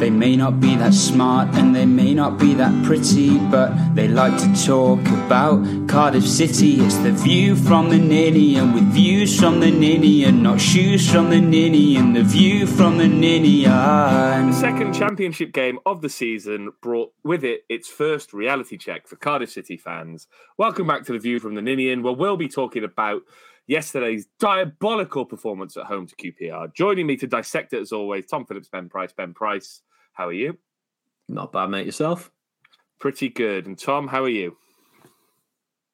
They may not be that smart and they may not be that pretty, but they like to talk about Cardiff City. It's the view from the ninny, and with views from the ninny, and not shoes from the ninny, and the view from the ninny. The second championship game of the season brought with it its first reality check for Cardiff City fans. Welcome back to the view from the ninny, and where we'll be talking about yesterday's diabolical performance at home to QPR. Joining me to dissect it as always, Tom Phillips, Ben Price. Ben Price, how are you? Not bad, mate. Yourself? Pretty good. And Tom, how are you?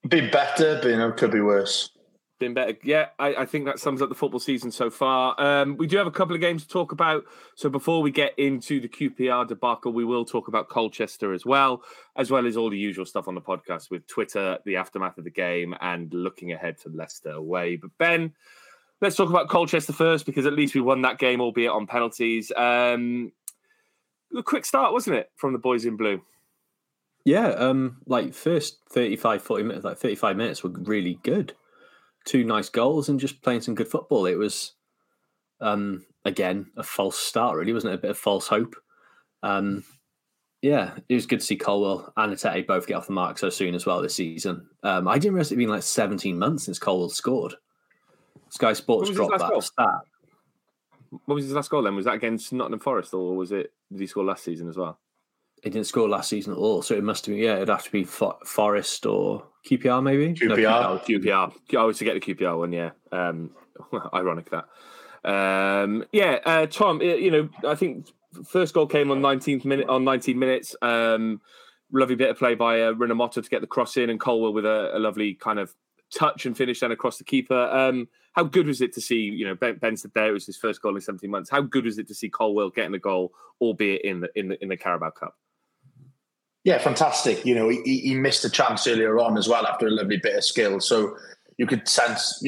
Been better, but you know, could be worse. Been better. Yeah, I think that sums up the football season so far. We do have a couple of games to talk about. So before we get into the QPR debacle, we will talk about Colchester as well as all the usual stuff on the podcast with Twitter, the aftermath of the game, and looking ahead to Leicester away. But Ben, let's talk about Colchester first, because at least we won that game, albeit on penalties. A quick start, wasn't it, from the boys in blue? Yeah, first 35 minutes were really good. Two nice goals and just playing some good football. It was, again, a false start, really, wasn't it? A bit of false hope. It was good to see Colwill and Etete both get off the mark so soon as well this season. I didn't realise it'd been 17 months since Colwill scored. Sky Sports dropped that stat. What was his last goal then? Was that against Nottingham Forest, or did he score last season as well? He didn't score last season at all, so it must have been, it'd have to be Forest or QPR maybe? QPR. I always forget the QPR one, yeah. Ironic that. Tom, I think first goal came on 19 minutes. Lovely bit of play by Rinomoto to get the cross in, and Colwill with a lovely kind of touch and finish then across the keeper. How good was it to see, Ben said there it was his first goal in 17 months. How good was it to see Colwill getting the goal, albeit in the Carabao Cup? Yeah, fantastic. He missed a chance earlier on as well after a lovely bit of skill. So you could sense,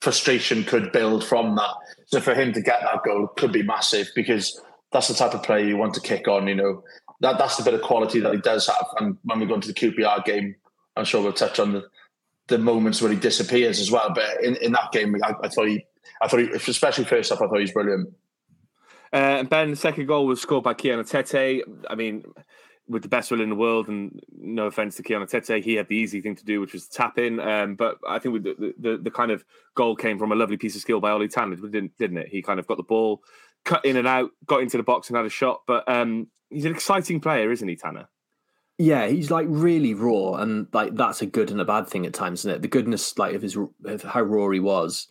frustration could build from that. So for him to get that goal could be massive, because that's the type of play you want to kick on, That's the bit of quality that he does have. And when we go into the QPR game, I'm sure we'll touch on the moments where he disappears as well. But in that game, I thought he, especially first half, I thought he was brilliant. And Ben, the second goal was scored by Kieffer Moore. I mean, with the best will in the world, and no offence to Kieffer Moore, he had the easy thing to do, which was tap in. But I think with the kind of goal came from a lovely piece of skill by Oli Tanner, didn't it? He kind of got the ball, cut in and out, got into the box and had a shot. But he's an exciting player, isn't he, Tanner? Yeah, he's really raw, and that's a good and a bad thing at times, isn't it? The goodness of how raw he was,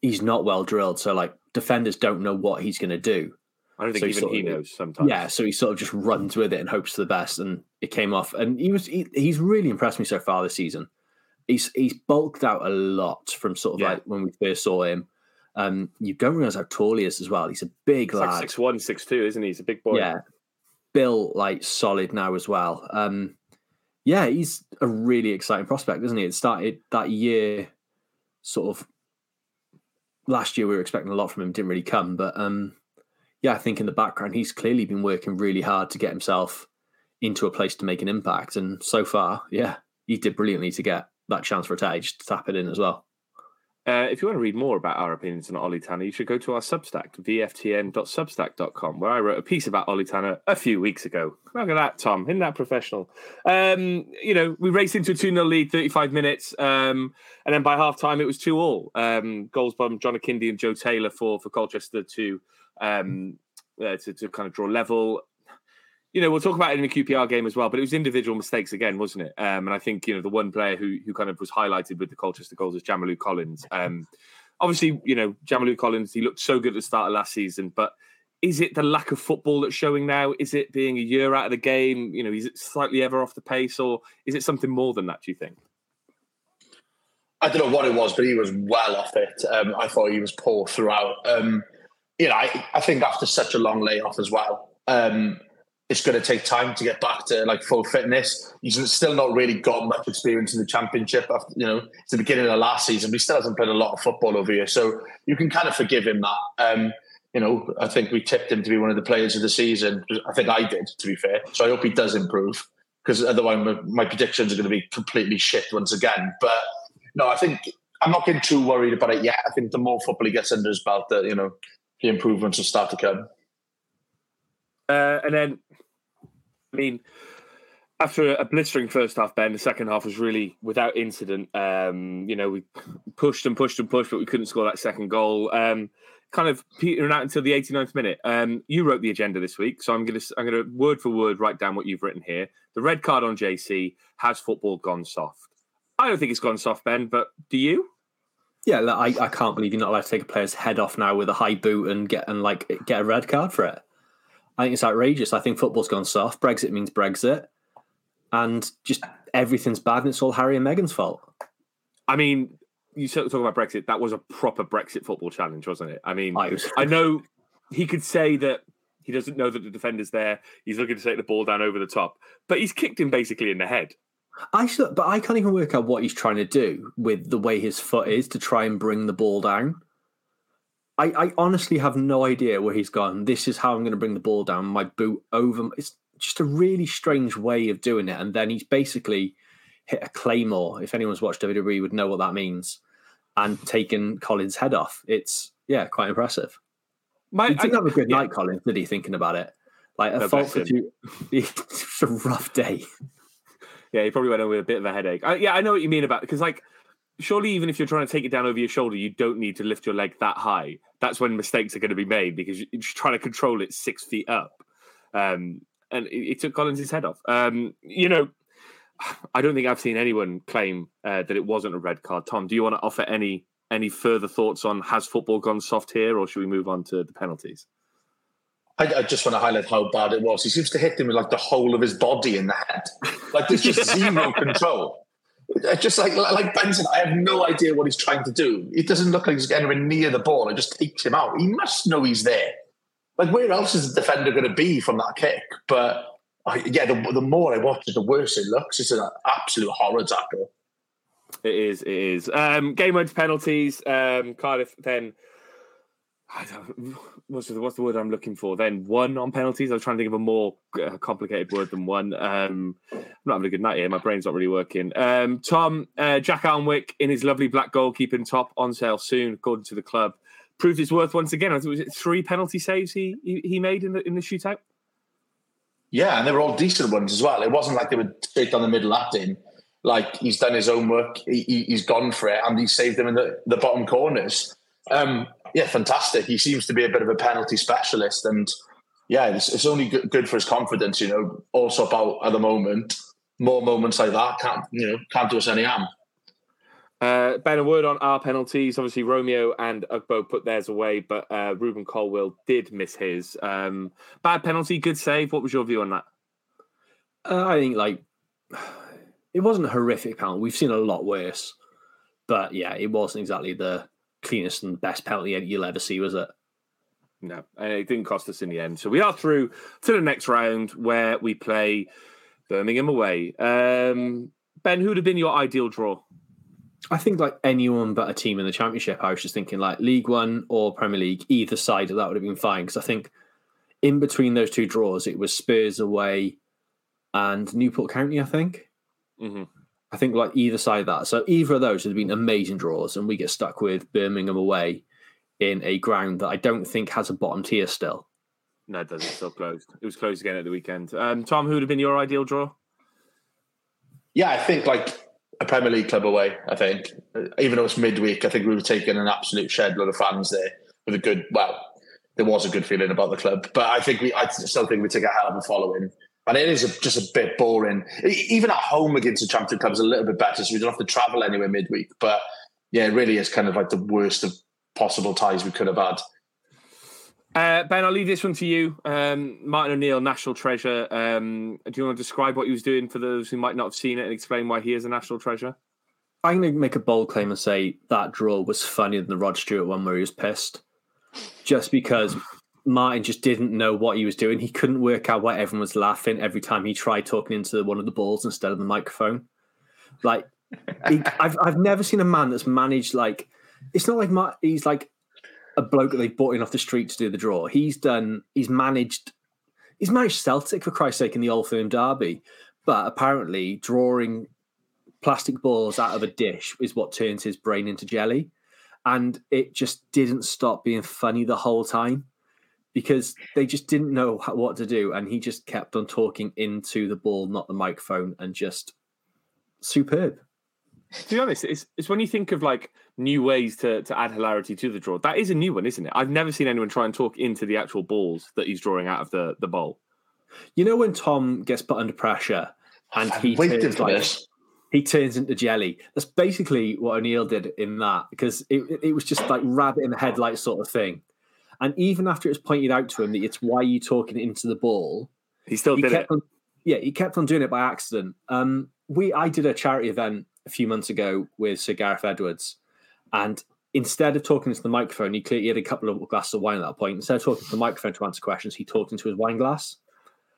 he's not well drilled, so defenders don't know what he's going to do. I don't think he knows sometimes. Yeah, so he sort of just runs with it and hopes for the best, and it came off. And he's really impressed me so far this season. He's bulked out a lot from when we first saw him. You don't realise how tall he is as well. He's a big lad. 6'1", 6'2", isn't he? He's a big boy. Yeah, built solid now as well. He's a really exciting prospect, isn't he? It started that year, sort of last year we were expecting a lot from him, didn't really come. But yeah, I think in the background, he's clearly been working really hard to get himself into a place to make an impact. And so far, yeah, he did brilliantly to get that chance for Etete to tap it in as well. If you want to read more about our opinions on Oli Tanner, you should go to our Substack, vftn.substack.com, where I wrote a piece about Oli Tanner a few weeks ago. Look at that, Tom. Isn't that professional? You know, we raced into a 2-0 lead, 35 minutes, and then by half-time it was 2-2. Goals by John Akindi and Joe Taylor for Colchester to kind of draw level. You know, we'll talk about it in the QPR game as well, but it was individual mistakes again, wasn't it? And I think, you know, the one player who kind of was highlighted with the Colchester goals is Jamilu Collins. Obviously, you know, Jamilu Collins, he looked so good at the start of last season, but is it the lack of football that's showing now? Is it being a year out of the game? You know, is it slightly ever off the pace, or is it something more than that, do you think? I don't know what it was, but he was well off it. I thought he was poor throughout. You know, I think after such a long layoff as well, it's going to take time to get back to like full fitness. He's still not really got much experience in the Championship. After, you know, it's the beginning of last season, but he still hasn't played a lot of football over here. So you can kind of forgive him that. You know, I think we tipped him to be one of the players of the season. I think I did, to be fair. So I hope he does improve, because otherwise my predictions are going to be completely shit once again. But no, I think I'm not getting too worried about it yet. I think the more football he gets under his belt, that, you know, the improvements will start to come. And then, I mean, after a blistering first half, Ben, the second half was really without incident. You know, we pushed, but we couldn't score that second goal. Kind of petering out until the 89th minute. You wrote the agenda this week, so I'm going to word for word write down what you've written here. The red card on JC, has football gone soft? I don't think it's gone soft, Ben, but do you? Yeah, I can't believe you're not allowed to take a player's head off now with a high boot and get a red card for it. I think it's outrageous. I think football's gone soft. Brexit means Brexit. And just everything's bad, and it's all Harry and Meghan's fault. I mean, you talk about Brexit. That was a proper Brexit football challenge, wasn't it? I mean, I know he could say that he doesn't know that the defender's there. He's looking to take the ball down over the top. But he's kicked him basically in the head. But I can't even work out what he's trying to do with the way his foot is to try and bring the ball down. I honestly have no idea where he's gone. This is how I'm going to bring the ball down. My boot over. It's just a really strange way of doing it. And then he's basically hit a claymore. If anyone's watched WWE, you would know what that means. And taken Collins' head off. It's, yeah, quite impressive. He didn't have a good night, Collins, did he, thinking about it? Like, a fault for two. It's a rough day. Yeah, he probably went over with a bit of a headache. I know what you mean about it. Because, like, surely even if you're trying to take it down over your shoulder, you don't need to lift your leg that high. That's when mistakes are going to be made, because you're trying to control it 6 feet up. And it took Collins' head off. You know, I don't think I've seen anyone claim that it wasn't a red card. Tom, do you want to offer any further thoughts on has football gone soft here, or should we move on to the penalties? I just want to highlight how bad it was. He seems to hit him with like the whole of his body in the head. Like, there's just zero control. Just like Benson, I have no idea what he's trying to do. It doesn't look like he's anywhere near the ball. It just takes him out. He must know he's there. Like, where else is the defender going to be from that kick? But, yeah, the more I watch it, the worse it looks. It's an absolute horror tackle. It is. Game went to penalties. Cardiff then... what's the word I'm looking for? Then one on penalties. I was trying to think of a more complicated word than one. I'm not having a good night here. My brain's not really working. Tom, Jak Alnwick in his lovely black goalkeeping top, on sale soon, according to the club, proved his worth once again. I think, was it 3 penalty saves he made in the shootout? Yeah, and they were all decent ones as well. It wasn't like they were straight down the middle at him. Like, he's done his own work. He's gone for it, and he saved them in the bottom corners. Yeah, fantastic. He seems to be a bit of a penalty specialist, and yeah, it's only good for his confidence. You know, also about at the moment, more moments like that can't do us any harm. Ben, a word on our penalties. Obviously, Romeo and Ugbo put theirs away, but Rubin Colwill did miss his. Bad penalty, good save. What was your view on that? I think it wasn't a horrific penalty. We've seen a lot worse, but yeah, it wasn't exactly the cleanest and best penalty you'll ever see, was it? No, and it didn't cost us in the end. So we are through to the next round, where we play Birmingham away. Ben, who would have been your ideal draw? I think like anyone but a team in the Championship. I was just thinking like League One or Premier League, either side of that would have been fine, because I think in between those two draws, it was Spurs away and Newport County, I think. Mm-hmm. I think like either side of that. So either of those would have been amazing draws, and we get stuck with Birmingham away in a ground that I don't think has a bottom tier still. No, it doesn't. It's still closed. It was closed again at the weekend. Tom, who would have been your ideal draw? Yeah, I think like a Premier League club away, I think. Even though it's midweek, I think we were taking an absolute shed load of fans there with a good, well, there was a good feeling about the club. But I think I still think we take a hell of a following. And it is just a bit boring. Even at home against the Championship clubs, a little bit better, so we don't have to travel anywhere midweek. But yeah, it really is kind of like the worst of possible ties we could have had. Ben, I'll leave this one to you. Martin O'Neill, national treasure. Do you want to describe what he was doing for those who might not have seen it and explain why he is a national treasure? I'm going to make a bold claim and say that draw was funnier than the Rod Stewart one where he was pissed. Just because Martin just didn't know what he was doing. He couldn't work out why everyone was laughing every time he tried talking into one of the balls instead of the microphone. Like, I've never seen a man that's managed like... It's not like he's like a bloke that they bought in off the street to do the draw. He's managed Celtic, for Christ's sake, in the Old Firm derby. But apparently drawing plastic balls out of a dish is what turns his brain into jelly. And it just didn't stop being funny the whole time because they just didn't know what to do. And he just kept on talking into the ball, not the microphone, and just superb. To be honest, it's when you think of like new ways to add hilarity to the draw. That is a new one, isn't it? I've never seen anyone try and talk into the actual balls that he's drawing out of the bowl. You know when Tom gets put under pressure and he turns into jelly? That's basically what O'Neill did in that, because it was just like rabbit in the headlight sort of thing. And even after it's pointed out to him that it's why you talking into the ball, he still did it. He kept on doing it by accident. I did a charity event a few months ago with Sir Gareth Edwards, and instead of talking into the microphone, he had a couple of glasses of wine at that point. Instead of talking to the microphone to answer questions, he talked into his wine glass.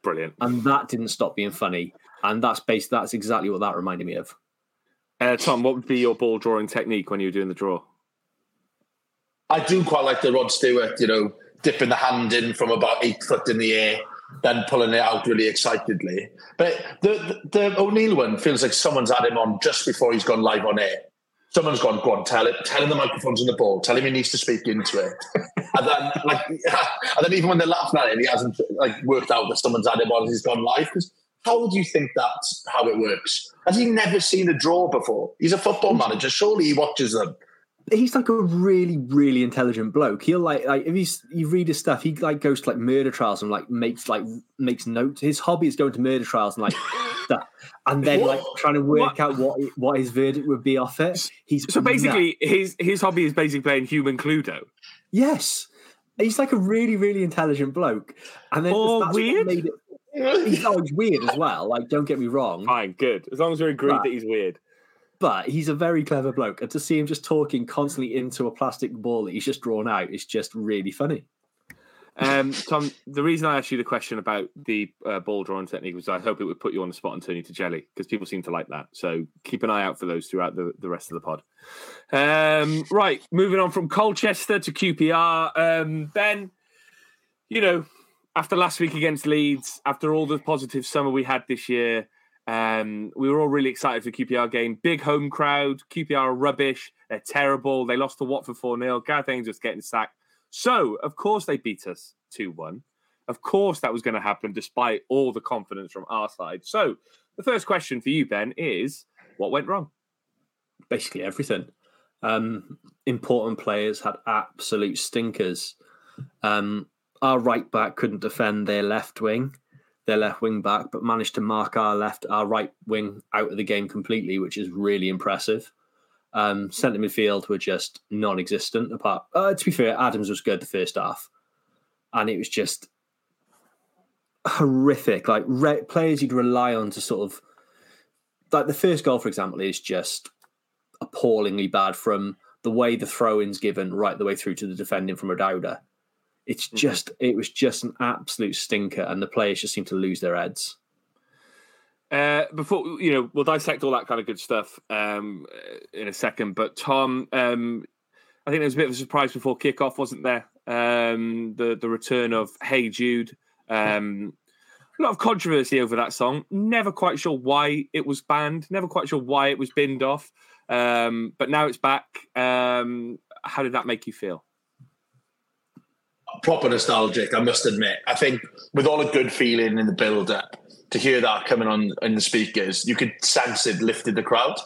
Brilliant. And that didn't stop being funny, and that's exactly what that reminded me of. Tom, what would be your ball drawing technique when you were doing the draw? I do quite like the Rod Stewart, dipping the hand in from about 8 foot in the air, then pulling it out really excitedly. But the O'Neill one feels like someone's had him on just before he's gone live on air. Someone's gone, go on, tell him the microphone's in the ball, tell him he needs to speak into it. and then even when they're laughing at him, he hasn't like worked out that someone's had him on and he's gone live. Because how would you think that's how it works? Has he never seen a draw before? He's a football manager, surely he watches them. He's like a really, really intelligent bloke. He'll like if you read his stuff, he like goes to like murder trials and makes notes. His hobby is going to murder trials and like stuff, and then like trying to work out what his verdict would be off it. His hobby is basically playing human Cluedo. Yes, he's like a really, really intelligent bloke, and then that's weird. He's always weird as well. Like, don't get me wrong. Fine, good. As long as we're agreed that he's weird. But he's a very clever bloke. And to see him just talking constantly into a plastic ball that he's just drawn out is just really funny. Tom, the reason I asked you the question about the ball drawing technique was I hope it would put you on the spot and turn you to jelly, because people seem to like that. So keep an eye out for those throughout the rest of the pod. Right, moving on from Colchester to QPR. Ben, after last week against Leeds, after all the positive summer we had this year, we were all really excited for the QPR game. Big home crowd. QPR are rubbish. They're terrible. They lost to Watford 4-0. Gareth Ainsworth's was getting sacked. So, of course, they beat us 2-1. Of course, that was going to happen despite all the confidence from our side. So, the first question for you, Ben, is what went wrong? Basically everything. Important players had absolute stinkers. Our right back couldn't defend their left wing back, but managed to mark our right wing out of the game completely, which is really impressive. Centre midfield were just non-existent. To be fair, Adams was good the first half, and it was just horrific. Like players you'd rely on to sort of, like the first goal, for example, is just appallingly bad, from the way the throw-in's given right the way through to the defending from O'Dowda. It was just an absolute stinker, and the players just seemed to lose their heads. Before we'll dissect all that kind of good stuff in a second. But Tom, I think there was a bit of a surprise before kickoff, wasn't there? The return of Hey Jude. A lot of controversy over that song. Never quite sure why it was banned. Never quite sure why it was binned off. But now it's back. How did that make you feel? Proper nostalgic, I must admit. I think with all a good feeling in the build-up, to hear that coming on in the speakers, you could sense it lifted the crowd.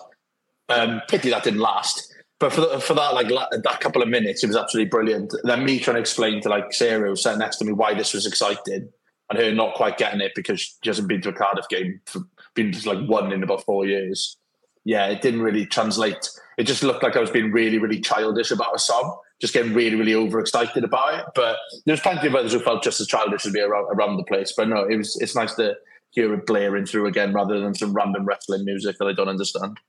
Pity that didn't last. But for that couple of minutes, it was absolutely brilliant. Then me trying to explain to Sarah, who sat next to me, why this was exciting, and her not quite getting it because she hasn't been to a Cardiff game, been to one in about 4 years. Yeah, it didn't really translate. It just looked like I was being really, really childish about a song, just getting really, really overexcited about it. But there was plenty of others who felt just as childish as me around the place. But no, it's nice to hear it blaring through again rather than some random wrestling music that I don't understand.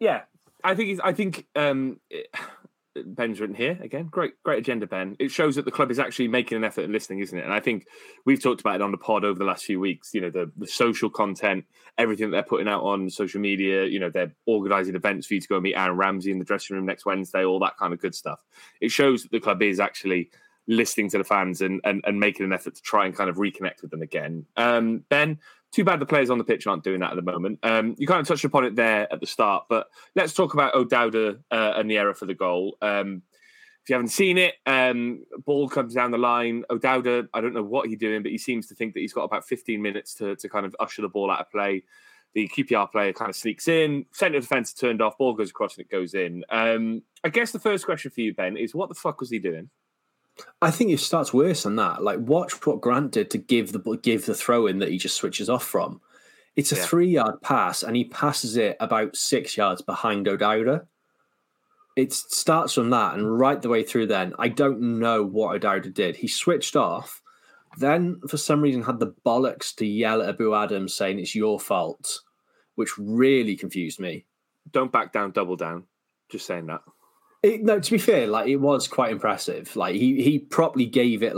Yeah, I think Ben's written here again. Great agenda, Ben. It shows that the club is actually making an effort and listening, isn't it? And I think we've talked about it on the pod over the last few weeks. The social content, everything that they're putting out on social media. They're organising events for you to go and meet Aaron Ramsey in the dressing room next Wednesday. All that kind of good stuff. It shows that the club is actually listening to the fans and making an effort to try and kind of reconnect with them again. Ben, too bad the players on the pitch aren't doing that at the moment. You kind of touched upon it there at the start, but let's talk about O'Dowda and the error for the goal. If you haven't seen it, ball comes down the line. O'Dowda, I don't know what he's doing, but he seems to think that he's got about 15 minutes to kind of usher the ball out of play. The QPR player kind of sneaks in, centre defence turned off, ball goes across and it goes in. I guess the first question for you, Ben, is what the fuck was he doing? I think it starts worse than that. Watch what Grant did to give the throw in that he just switches off from. It's a 3-yard pass, and he passes it about 6 yards behind O'Dowda. It starts from that and right the way through then. I don't know what O'Dowda did. He switched off, then for some reason had the bollocks to yell at Ebou Adams saying it's your fault, which really confused me. Don't back down, double down. Just saying that. No, to be fair, it was quite impressive. He properly gave it,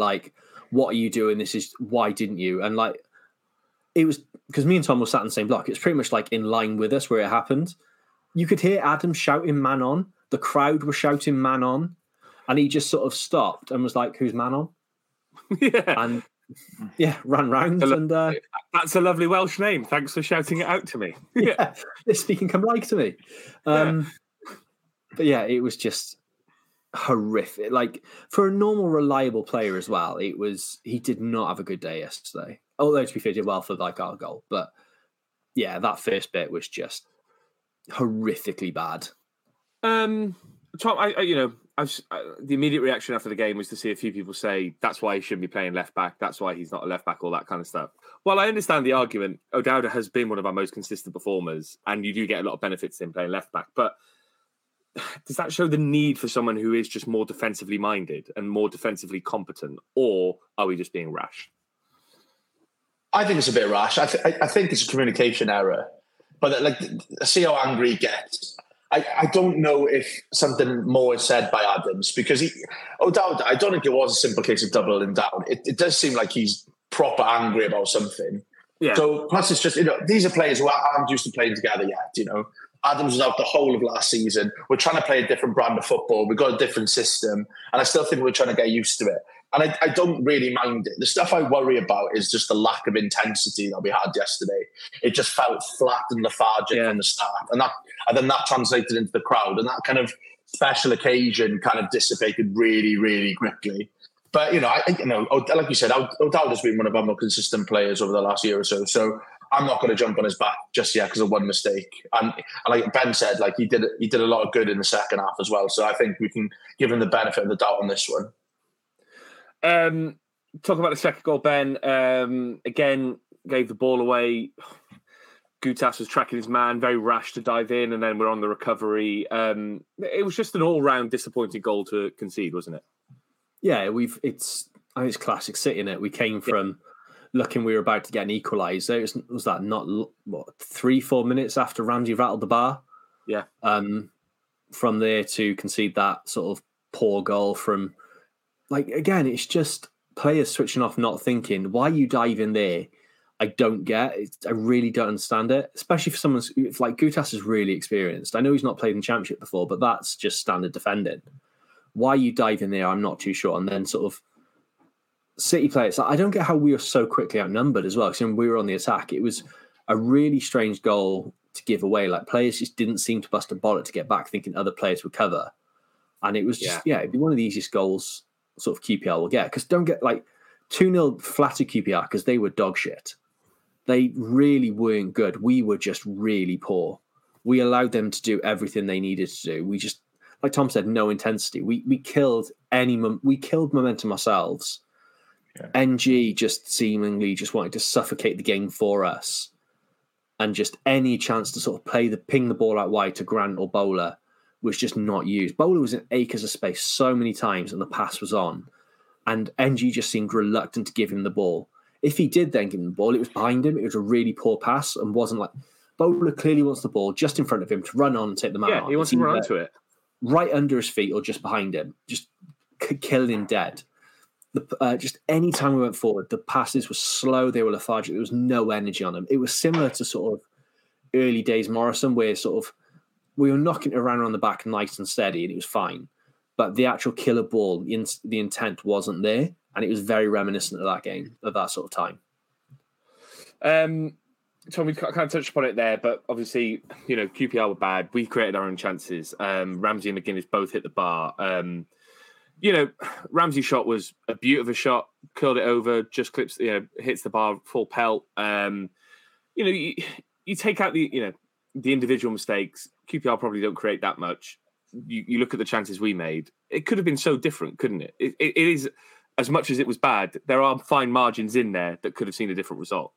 what are you doing? This is, why didn't you? And, it was, because me and Tom were sat in the same block. It's pretty much, in line with us where it happened. You could hear Adam shouting man on. The crowd were shouting man on. And he just sort of stopped and was like, who's man on? Yeah. And, ran round. That's a lovely Welsh name. Thanks for shouting it out to me. Yeah. This speaking come like to me. Yeah. But yeah, it was just horrific. For a normal, reliable player as well, he did not have a good day yesterday. Although, to be fair, he did well for our goal. But yeah, that first bit was just horrifically bad. Tom, the immediate reaction after the game was to see a few people say, that's why he shouldn't be playing left back. That's why he's not a left back, all that kind of stuff. Well, I understand the argument. O'Dowda has been one of our most consistent performers, and you do get a lot of benefits in playing left back. But does that show the need for someone who is just more defensively minded and more defensively competent, or are we just being rash? I think it's a bit rash. I think it's a communication error. But I see how angry he gets. I don't know if something more is said by Adams, because O'Dowda, I don't think it was a simple case of doubling down. It does seem like he's proper angry about something. Yeah. So plus it's just, these are players who aren't used to playing together yet, Adams was out the whole of last season. We're trying to play a different brand of football. We've got a different system. And I still think we're trying to get used to it. And I don't really mind it. The stuff I worry about is just the lack of intensity that we had yesterday. It just felt flat and lethargic from the start. And then that translated into the crowd. And that kind of special occasion kind of dissipated really, really quickly. But, like you said, O'Dowda's been one of our more consistent players over the last year or so. So I'm not going to jump on his back just yet because of one mistake. And like Ben said, he did a lot of good in the second half as well. So I think we can give him the benefit of the doubt on this one. Talk about the second goal, Ben. Again, gave the ball away. Goutas was tracking his man, very rash to dive in, and then we're on the recovery. It was just an all-round disappointing goal to concede, wasn't it? Yeah, it's classic City, innit? We came from looking we were about to get an equaliser. Was that not 3-4 minutes after Ramsey rattled the bar? Yeah. From there to concede that sort of poor goal from, again, it's just players switching off, not thinking. Why are you diving there? I don't get. I really don't understand it, especially for someone like Goutas is really experienced. I know he's not played in the Championship before, but that's just standard defending. Why you dive in there, I'm not too sure. And then sort of City players, I don't get how we are so quickly outnumbered as well, because when we were on the attack, it was a really strange goal to give away. Like, players just didn't seem to bust a bullet to get back, thinking other players would cover. And it was just, it'd be one of the easiest goals sort of QPR will get. Because don't get, like, 2-0 flattered QPR because they were dog shit. They really weren't good. We were just really poor. We allowed them to do everything they needed to do. We just, like Tom said, no intensity. We killed momentum ourselves. Yeah. NG just seemingly just wanted to suffocate the game for us, and just any chance to sort of ping the ball out wide to Grant or Bowler was just not used. Bowler was in acres of space so many times, and the pass was on, and NG just seemed reluctant to give him the ball. If he did then give him the ball, it was behind him. It was a really poor pass and wasn't like... Bowler clearly wants the ball just in front of him to run on and take the man on. Yeah, he wants to run onto it. Right under his feet or just behind him. Just killing him dead. Just any time we went forward, the passes were slow. They were lethargic. There was no energy on them. It was similar to sort of early days Morison, where sort of we were knocking it around the back nice and steady and it was fine. But the actual killer ball, the intent wasn't there. And it was very reminiscent of that game, of that sort of time. Tom, we kind of touched upon it there, but obviously, you know, QPR were bad. We created our own chances. Ramsey and McGuinness both hit the bar. You know, Ramsey's shot was a beautiful shot, curled it over, just clips, you know, hits the bar full pelt. You know, you take out the, you know, the individual mistakes. QPR probably don't create that much. You look at the chances we made. It could have been so different, couldn't it? It is. As much as it was bad, there are fine margins in there that could have seen a different result.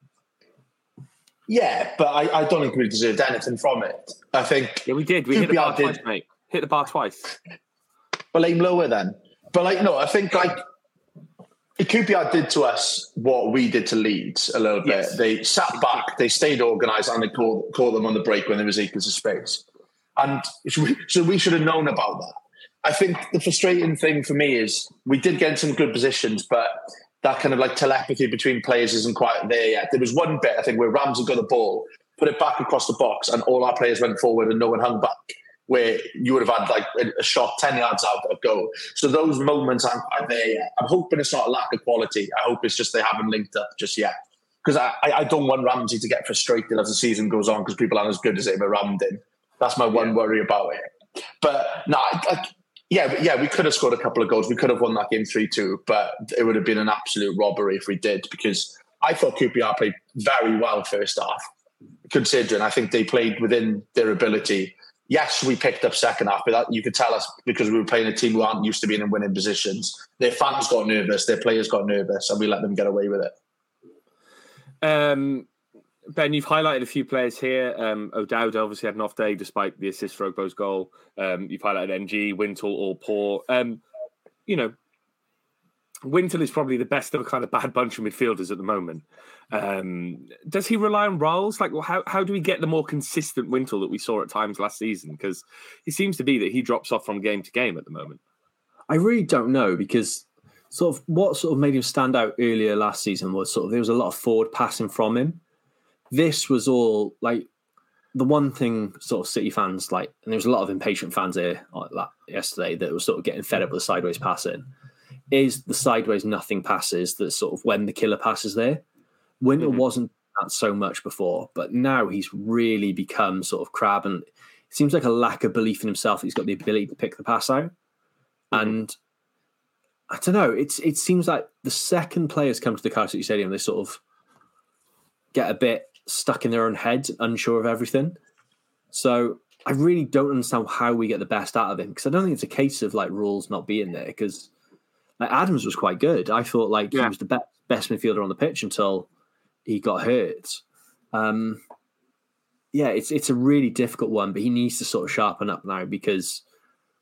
Yeah, but I don't think we deserved anything from it. I think... Yeah, we did. We hit the bar twice, mate. Hit the bar twice. Well, aim lower then. But, like, no, I think, like, QPR did to us what we did to Leeds a little bit. Yes. They sat back, they stayed organised, and they caught them on the break when there was acres of space. And so we should have known about that. I think the frustrating thing for me is we did get in some good positions, but that kind of like telepathy between players isn't quite there yet. There was one bit, I think, where Ramsey got the ball, put it back across the box, and all our players went forward and no one hung back, where you would have had like a shot 10 yards out of goal. So those moments aren't quite there yet. I'm hoping it's not a lack of quality. I hope it's just they haven't linked up just yet. Because I don't want Ramsey to get frustrated as the season goes on because people aren't as good as him around him. That's my one worry about it. But no, we could have scored a couple of goals. We could have won that game 3-2, but it would have been an absolute robbery if we did, because I thought QPR played very well first half, considering I think they played within their ability. Yes, we picked up second half, but that, you could tell us because we were playing a team who aren't used to being in winning positions. Their fans got nervous, their players got nervous, and we let them get away with it. Ben, you've highlighted a few players here. O'Dowda obviously had an off day despite the assist for Ogbo's goal. You've highlighted NG, Wintle, all poor. You know, Wintle is probably the best of a kind of bad bunch of midfielders at the moment. Does he rely on roles? Like, well, how do we get the more consistent Wintle that we saw at times last season? Because it seems to be that he drops off from game to game at the moment. I really don't know, because sort of what sort of made him stand out earlier last season was sort of there was a lot of forward passing from him. This was all like the one thing sort of City fans like, and there was a lot of impatient fans here yesterday that were sort of getting fed up with the sideways passing, is the sideways nothing passes that sort of when the killer pass is there. Winter wasn't that so much before, but now he's really become sort of crab, and it seems like a lack of belief in himself that he's got the ability to pick the pass out. And I don't know, it seems like the second players come to the Cardiff City Stadium, they sort of get a bit stuck in their own heads, unsure of everything. So I really don't understand how we get the best out of him, because I don't think it's a case of like rules not being there, because like Adams was quite good. I thought like he was the best midfielder on the pitch until he got hurt. It's a really difficult one, but he needs to sort of sharpen up now, because,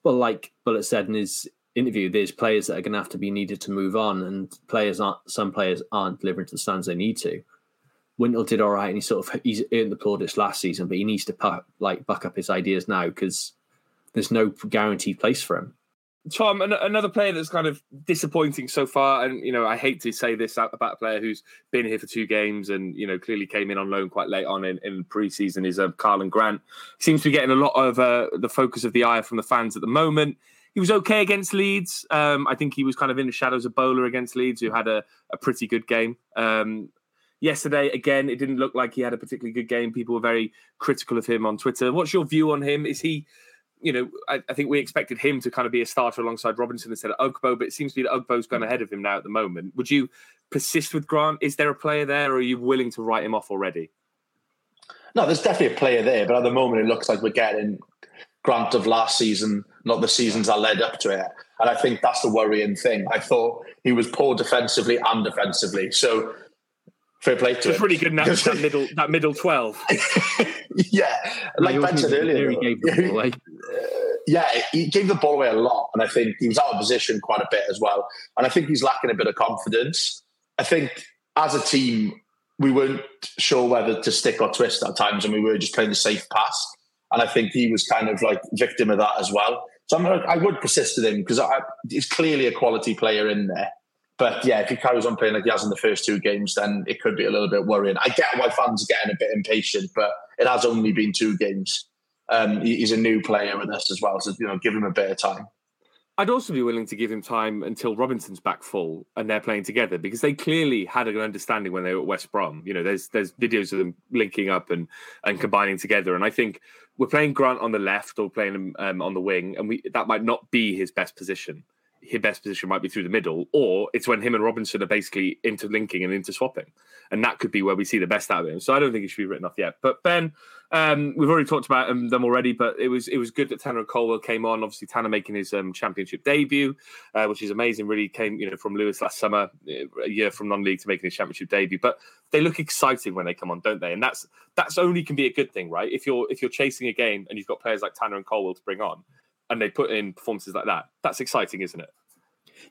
well, like Bullitt said in his interview, there's players that are going to have to be needed to move on, and some players aren't delivering to the stands they need to. Wintle did all right, and he's earned the plaudits last season, but he needs to buck up his ideas now, because there's no guaranteed place for him. Tom, another player that's kind of disappointing so far, and, you know, I hate to say this about a player who's been here for two games and, you know, clearly came in on loan quite late on in pre-season, is Carlin Grant. Seems to be getting a lot of the focus of the eye from the fans at the moment. He was okay against Leeds. I think he was kind of in the shadows of Bowler against Leeds, who had a pretty good game. Yesterday, again, it didn't look like he had a particularly good game. People were very critical of him on Twitter. What's your view on him? Is he... You know, I think we expected him to kind of be a starter alongside Robinson instead of Ugbo, but it seems to be that Ugbo's gone ahead of him now at the moment. Would you persist with Grant? Is there a player there, or are you willing to write him off already? No, there's definitely a player there, but at the moment it looks like we're getting Grant of last season, not the seasons that led up to it. And I think that's the worrying thing. I thought he was poor defensively and defensively, so... Fair play to him. It's really good now, that middle 12. Yeah. Like Ben said earlier. He gave the ball away. Yeah, he gave the ball away a lot. And I think he was out of position quite a bit as well. And I think he's lacking a bit of confidence. I think as a team, we weren't sure whether to stick or twist at times. And we were just playing the safe pass. And I think he was kind of like victim of that as well. So I would persist with him because he's clearly a quality player in there. But yeah, if he carries on playing like he has in the first two games, then it could be a little bit worrying. I get why fans are getting a bit impatient, but it has only been two games. He's a new player with us as well, so, you know, give him a bit of time. I'd also be willing to give him time until Robinson's back full and they're playing together, because they clearly had an understanding when they were at West Brom. You know, there's videos of them linking up and combining together. And I think we're playing Grant on the left or playing him on the wing, and that might not be his best position. His best position might be through the middle, or it's when him and Robinson are basically interlinking and interswapping, and that could be where we see the best out of him. So I don't think he should be written off yet. But Ben, we've already talked about them already, but it was good that Tanner and Colwill came on. Obviously, Tanner making his championship debut, which is amazing. Really came, you know, from Lewis last summer, a year from non-league to making his championship debut. But they look exciting when they come on, don't they? And that's only can be a good thing, right? If you're chasing a game and you've got players like Tanner and Colwill to bring on, and they put in performances like that, that's exciting, isn't it?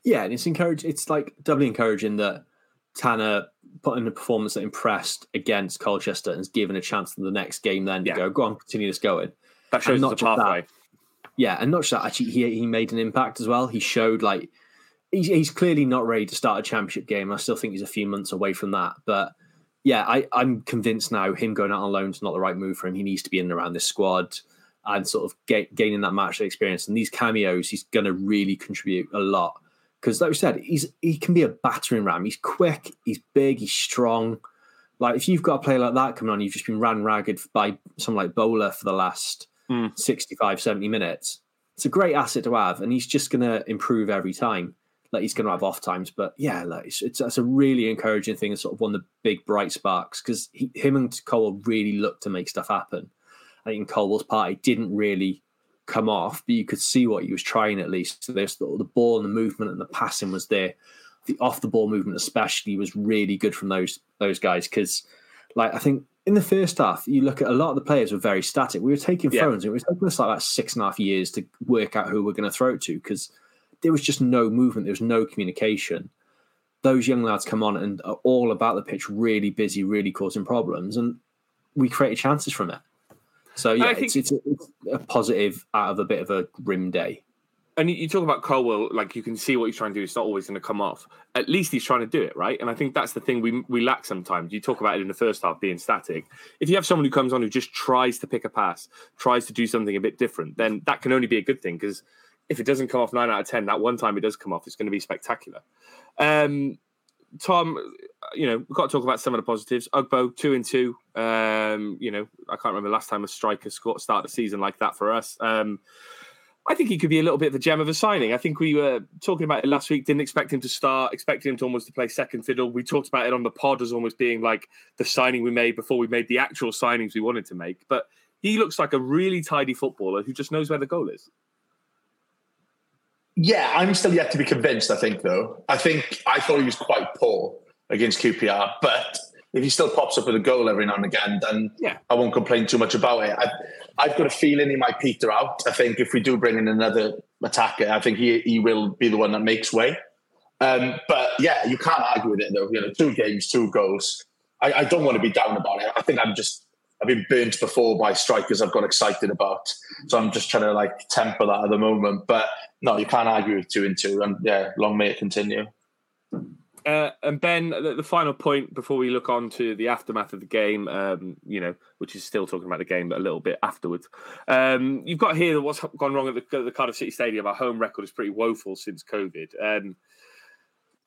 Yeah, and it's like doubly encouraging that Tanner put in a performance that impressed against Colchester and is given a chance in the next game then to go on, continue this going. That shows the pathway. Yeah, and not just that, actually, he made an impact as well. He showed, like, he's clearly not ready to start a championship game. I still think he's a few months away from that. But yeah, I'm convinced now him going out on loan is not the right move for him. He needs to be in and around this squad and sort of gaining that match experience. And these cameos, he's going to really contribute a lot. Because like we said, he can be a battering ram. He's quick, he's big, he's strong. Like, if you've got a player like that coming on, you've just been ran ragged by someone like Bowler for the last 65, 70 minutes. It's a great asset to have, and he's just going to improve every time. Like, he's going to have off times. But yeah, like, that's a really encouraging thing and sort of one of the big bright sparks, because him and Cole really look to make stuff happen. I think in Colwell's part, it didn't really come off, but you could see what he was trying at least. So there's the ball and the movement and the passing was there. The off-the-ball movement especially was really good from those guys, because, like, I think in the first half, you look at a lot of the players were very static. We were taking phones. It was taking us like about 6.5 years to work out who we're going to throw it to, because there was just no movement. There was no communication. Those young lads come on and are all about the pitch, really busy, really causing problems, and we created chances from it. So, yeah, it's a positive out of a bit of a grim day. And you talk about Colwill, like, you can see what he's trying to do. It's not always going to come off. At least he's trying to do it, right? And I think that's the thing we lack sometimes. You talk about it in the first half being static. If you have someone who comes on who just tries to pick a pass, tries to do something a bit different, then that can only be a good thing, because if it doesn't come off 9 out of 10, that one time it does come off, it's going to be spectacular. Tom, you know, we've got to talk about some of the positives. Ugbo, 2-2. You know, I can't remember the last time a striker started the season like that for us. I think he could be a little bit of a gem of a signing. I think we were talking about it last week, didn't expect him to start, expected him to almost to play second fiddle. We talked about it on the pod as almost being like the signing we made before we made the actual signings we wanted to make. But he looks like a really tidy footballer who just knows where the goal is. Yeah, I'm still yet to be convinced, I think, though. I thought he was quite poor against QPR, but if he still pops up with a goal every now and again, then I won't complain too much about it. I've got a feeling he might peter out. I think if we do bring in another attacker, I think he will be the one that makes way. But yeah, you can't argue with it, though. You know, 2 games, 2 goals. I don't want to be down about it. I think I'm just I've been burnt before by strikers I've got excited about. So I'm just trying to like temper that at the moment. But no, you can't argue with 2 and 2. And yeah, long may it continue. And Ben, the final point before we look on to the aftermath of the game, which is still talking about the game, but a little bit afterwards. You've got here that what's gone wrong at the Cardiff City Stadium. Our home record is pretty woeful since COVID.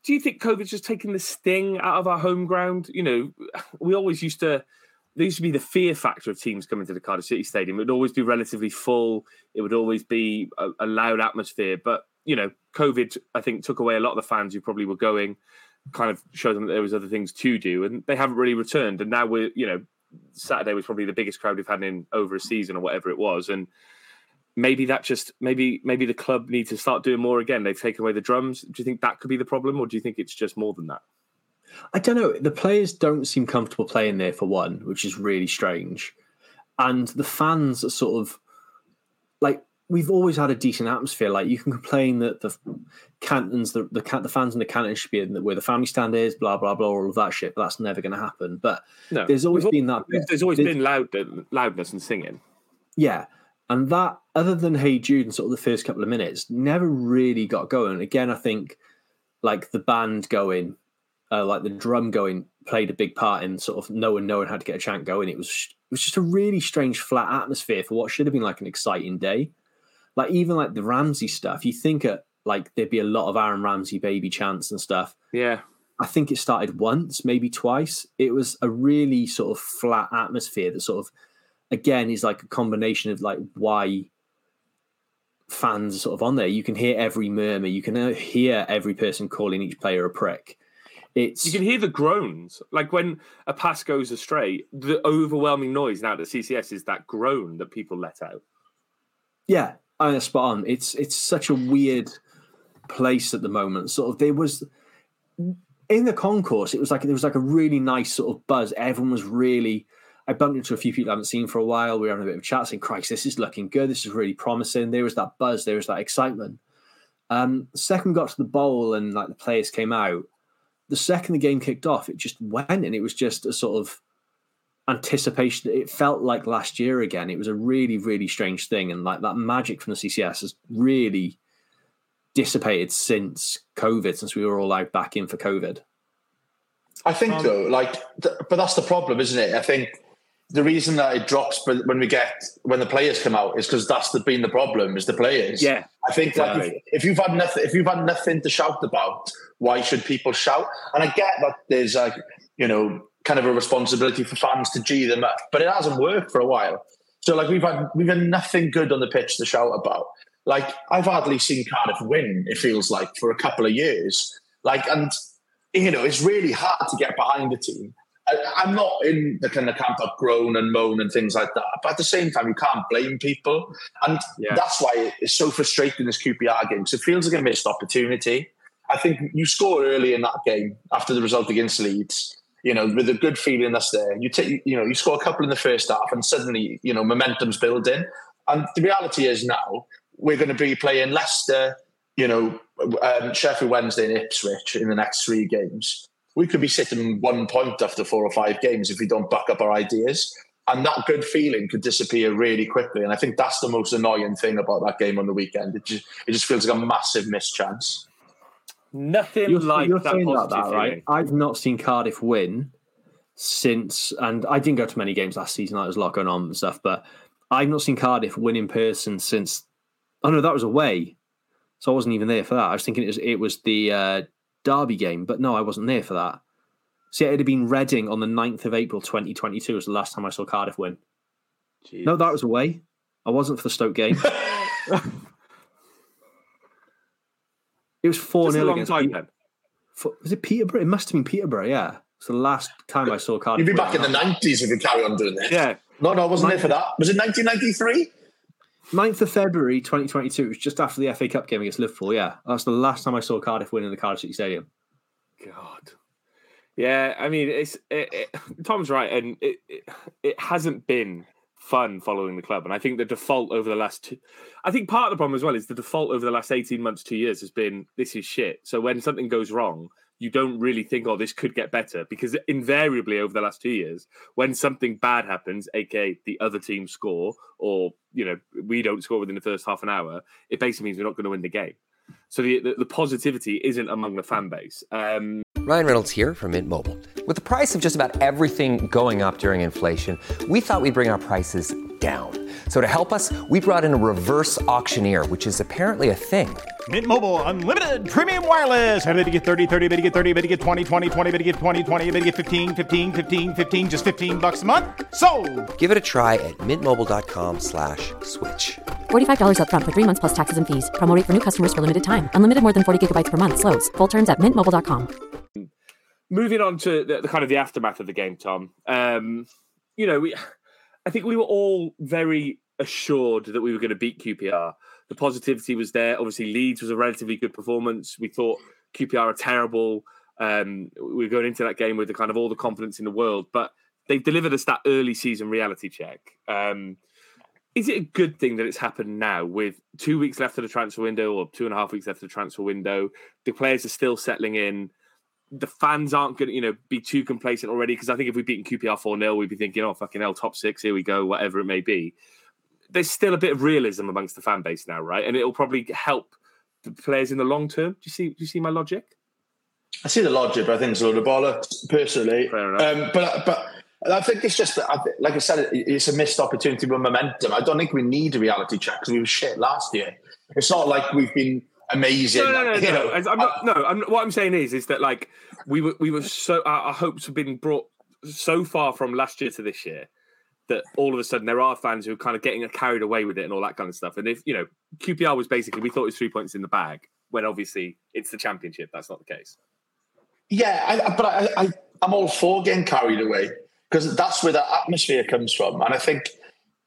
Do you think COVID's just taken the sting out of our home ground? You know, we always used to... There used to be the fear factor of teams coming to the Cardiff City Stadium. It would always be relatively full. It would always be a loud atmosphere. But, you know, COVID, I think, took away a lot of the fans who probably were going, kind of showed them that there was other things to do. And they haven't really returned. And now we're, you know, Saturday was probably the biggest crowd we've had in over a season or whatever it was. And maybe that just, maybe the club needs to start doing more again. They've taken away the drums. Do you think that could be the problem? Or do you think it's just more than that? I don't know. The players don't seem comfortable playing there, for one, which is really strange. And the fans are sort of like, we've always had a decent atmosphere. Like, you can complain that the Cantons, the fans in the Cantons should be in where the family stand is, blah, blah, blah, all of that shit. But that's never going to happen. But no, there's always been loudness and singing. Yeah. And that, other than Hey Jude and sort of the first couple of minutes, never really got going. Again, I think like the band going, like the drum going, played a big part in sort of no one knowing how to get a chant going. It was just a really strange flat atmosphere for what should have been like an exciting day. Like even like the Ramsey stuff, you think at like there'd be a lot of Aaron Ramsey baby chants and stuff. Yeah, I think it started once, maybe twice. It was a really sort of flat atmosphere that sort of again is like a combination of like why fans are sort of on there. You can hear every murmur. You can hear every person calling each player a prick. You can hear the groans. Like when a pass goes astray, the overwhelming noise now that CCS is that groan that people let out. Yeah, I mean, spot on. It's such a weird place at the moment. Sort of there was in the concourse, it was like there was like a really nice sort of buzz. Everyone was really I bumped into a few people I haven't seen for a while. We were having a bit of chat saying, Christ, this is looking good, this is really promising. There was that buzz, there was that excitement. Second got to the bowl and like the players came out. The second the game kicked off, it just went and it was just a sort of anticipation. It felt like last year again. It was a really, really strange thing. And like that magic from the CCS has really dissipated since COVID, since we were all allowed back in for COVID. I think though, like, but that's the problem, isn't it? I think the reason that it drops when the players come out is because that's been the problem is the players. Yeah. I think exactly. Like if you've had nothing to shout about, why should people shout? And I get that there's like, you know, kind of a responsibility for fans to G them up, but it hasn't worked for a while. So like we've had nothing good on the pitch to shout about. Like I've hardly seen Cardiff win, it feels like, for a couple of years. Like, and you know, it's really hard to get behind the team. I'm not in the kind of camp of groan and moan and things like that. But at the same time, you can't blame people. And that's why it's so frustrating, this QPR game. So it feels like a missed opportunity. I think you score early in that game after the result against Leeds, you know, with a good feeling that's there. You score a couple in the first half and suddenly, you know, momentum's building. And the reality is now we're going to be playing Leicester, you know, Sheffield Wednesday and Ipswich in the next 3 games. We could be sitting 1 point after 4 or 5 games if we don't back up our ideas. And that good feeling could disappear really quickly. And I think that's the most annoying thing about that game on the weekend. It just feels like a massive missed chance. You're saying that, right? I've not seen Cardiff win since, and I didn't go to many games last season. Like, there was a lot going on and stuff, but I've not seen Cardiff win in person since. Oh no, that was away. So I wasn't even there for that. I was thinking it was the Derby game, but no, I wasn't there for that. See, it had been Reading on the 9th of April 2022 was the last time I saw Cardiff win. Jeez. No, that was away. I wasn't for the Stoke game. It was 4-0 against Peterborough. Was it Peterborough? It must have been Peterborough, yeah. It's the last time I saw Cardiff. You'd be back in the 90s if you carry on doing this. Yeah. No, I wasn't there for that. Was it 1993? 9th of February 2022, it was just after the FA Cup game against Liverpool, yeah. That's the last time I saw Cardiff win in the Cardiff City Stadium. God. Yeah, I mean, Tom's right, and it hasn't been fun following the club, and I think the default over the last I think part of the problem as well is the default over the last 18 months, 2 years has been, this is shit. So when something goes wrong, you don't really think, oh, this could get better, because invariably over the last 2 years, when something bad happens, aka the other team score, or you know, we don't score within the first half an hour, it basically means we're not going to win the game. So the positivity isn't among the fan base. Ryan Reynolds here from Mint Mobile. With the price of just about everything going up during inflation, we thought we'd bring our prices down. So to help us, we brought in a reverse auctioneer, which is apparently a thing. Mint Mobile Unlimited Premium Wireless. How to get 30, 30, how to get 30, how to get 20, 20, 20, how to get 20, 20, how to get 15, 15, 15, 15, just $15 a month? Sold! Give it a try at mintmobile.com/switch. $45 up front for 3 months plus taxes and fees. Promo rate for new customers for limited time. Unlimited more than 40 gigabytes per month. Slows full terms at mintmobile.com. Moving on to the kind of the aftermath of the game, Tom. You know, I think we were all very assured that we were going to beat QPR. The positivity was there. Obviously, Leeds was a relatively good performance. We thought QPR are terrible. We were going into that game with the kind of all the confidence in the world, but they delivered us that early season reality check. Is it a good thing that it's happened now with 2 weeks left of the transfer window, or 2.5 weeks left of the transfer window? The players are still settling in. The fans aren't going to, you know, be too complacent already, because I think if we beat QPR 4-0, we'd be thinking, oh, fucking hell, top six, here we go, whatever it may be. There's still a bit of realism amongst the fan base now, right? And it'll probably help the players in the long term. Do you see my logic? I see the logic, but I think it's a load of bollocks, personally. Fair enough. But I think it's just, like I said, it's a missed opportunity with momentum. I don't think we need a reality check, because we were shit last year. It's not like we've been amazing. What I'm saying is that like we were so, our hopes have been brought so far from last year to this year that all of a sudden there are fans who are kind of getting carried away with it and all that kind of stuff. And if you know, QPR was basically, we thought it was 3 points in the bag, when obviously it's the Championship. That's not the case. Yeah, I'm all for getting carried away, because that's where that atmosphere comes from. And I think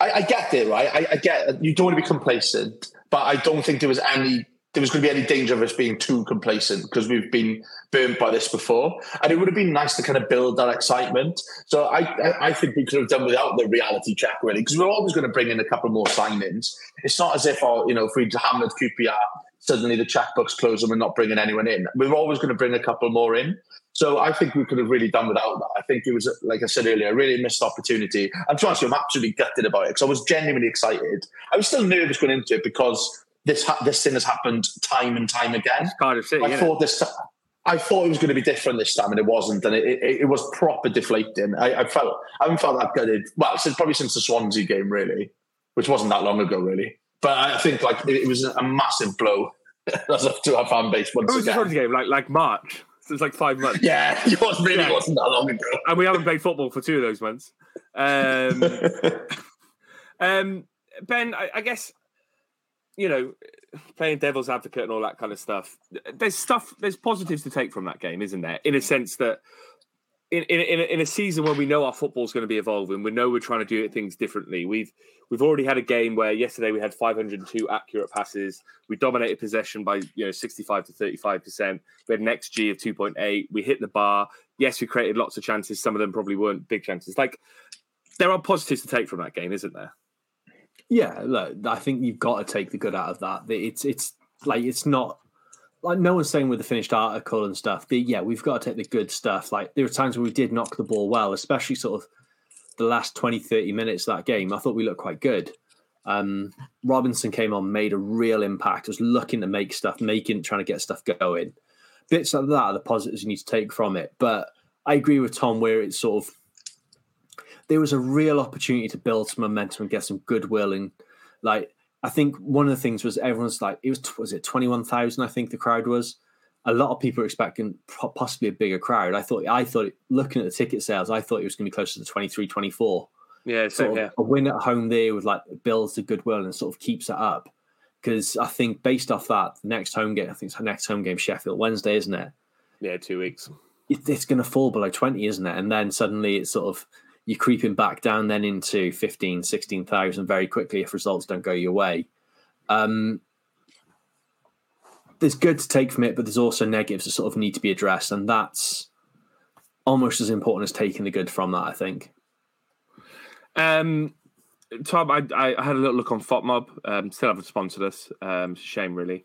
I get it, right? I get it. You don't want to be complacent, but I don't think there was going to be any danger of us being too complacent, because we've been burnt by this before. And it would have been nice to kind of build that excitement. So I think we could have done without the reality check, really, because we're always going to bring in a couple more signings. It's not as if, if we'd hammered QPR, suddenly the checkbooks close and we're not bringing anyone in. We're always going to bring a couple more in. So I think we could have really done without that. I think it was, like I said earlier, a really missed opportunity. I'm trying to say I'm absolutely gutted about it, because I was genuinely excited. I was still nervous going into it, because this thing has happened time and time again. Cardiff City, I thought it was going to be different this time, and it wasn't, and it was proper deflating. I haven't felt that gutted. Well, probably since the Swansea game, really, which wasn't that long ago, really. But I think like it was a massive blow to our fan base once again. It was the Swansea game, like March. So it's like 5 months. Yeah, it wasn't that long ago, and we haven't played football for 2 of those months. Ben, I guess, you know, playing devil's advocate and all that kind of stuff, there's positives to take from that game, isn't there? In a sense that in a season where we know our football's going to be evolving, we know we're trying to do things differently. We've already had a game where yesterday we had 502 accurate passes. We dominated possession by 65 to 35%. We had an XG of 2.8. We hit the bar. Yes, we created lots of chances. Some of them probably weren't big chances. Like, there are positives to take from that game, isn't there? Yeah, look, I think you've got to take the good out of that. It's not like, no one's saying with the finished article and stuff. We've got to take the good stuff. Like, there were times where we did knock the ball well, especially sort of the last 20, 30 minutes of that game. I thought we looked quite good. Robinson came on, made a real impact, was looking to make stuff, trying to get stuff going. Bits like that are the positives you need to take from it. But I agree with Tom where it's sort of, there was a real opportunity to build some momentum and get some goodwill. And like, I think one of the things was everyone's like, was it 21,000? I think the crowd was. A lot of people were expecting possibly a bigger crowd. I thought looking at the ticket sales, I thought it was going to be closer to 23, 24. Yeah, so a win at home there with like builds the goodwill and sort of keeps it up. Because I think based off that, the next home game, Sheffield Wednesday, isn't it? Yeah, 2 weeks. It's going to fall below 20, isn't it? And then suddenly it's sort of, you're creeping back down then into 15, 16,000 very quickly if results don't go your way. There's good to take from it, but there's also negatives that sort of need to be addressed, and that's almost as important as taking the good from that, I think. Tom, I had a little look on FotMob. Still haven't sponsored us. It's a shame, really.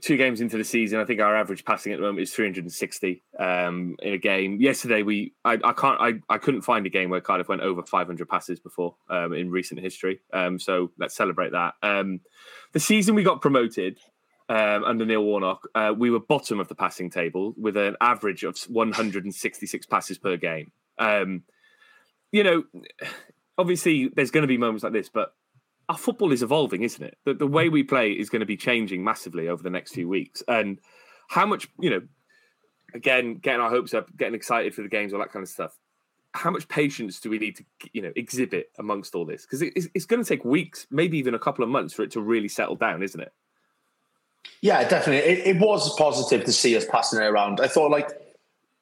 2 games into the season, I think our average passing at the moment is 360 in a game. Yesterday, I couldn't find a game where Cardiff went over 500 passes before in recent history. So let's celebrate that. The season we got promoted under Neil Warnock, we were bottom of the passing table with an average of 166 passes per game. Obviously there's going to be moments like this, but our football is evolving, isn't it? The way we play is going to be changing massively over the next few weeks. And how much, again, getting our hopes up, getting excited for the games, all that kind of stuff. How much patience do we need to, exhibit amongst all this? Because it's going to take weeks, maybe even a couple of months for it to really settle down, isn't it? Yeah, definitely. It was positive to see us passing it around. I thought,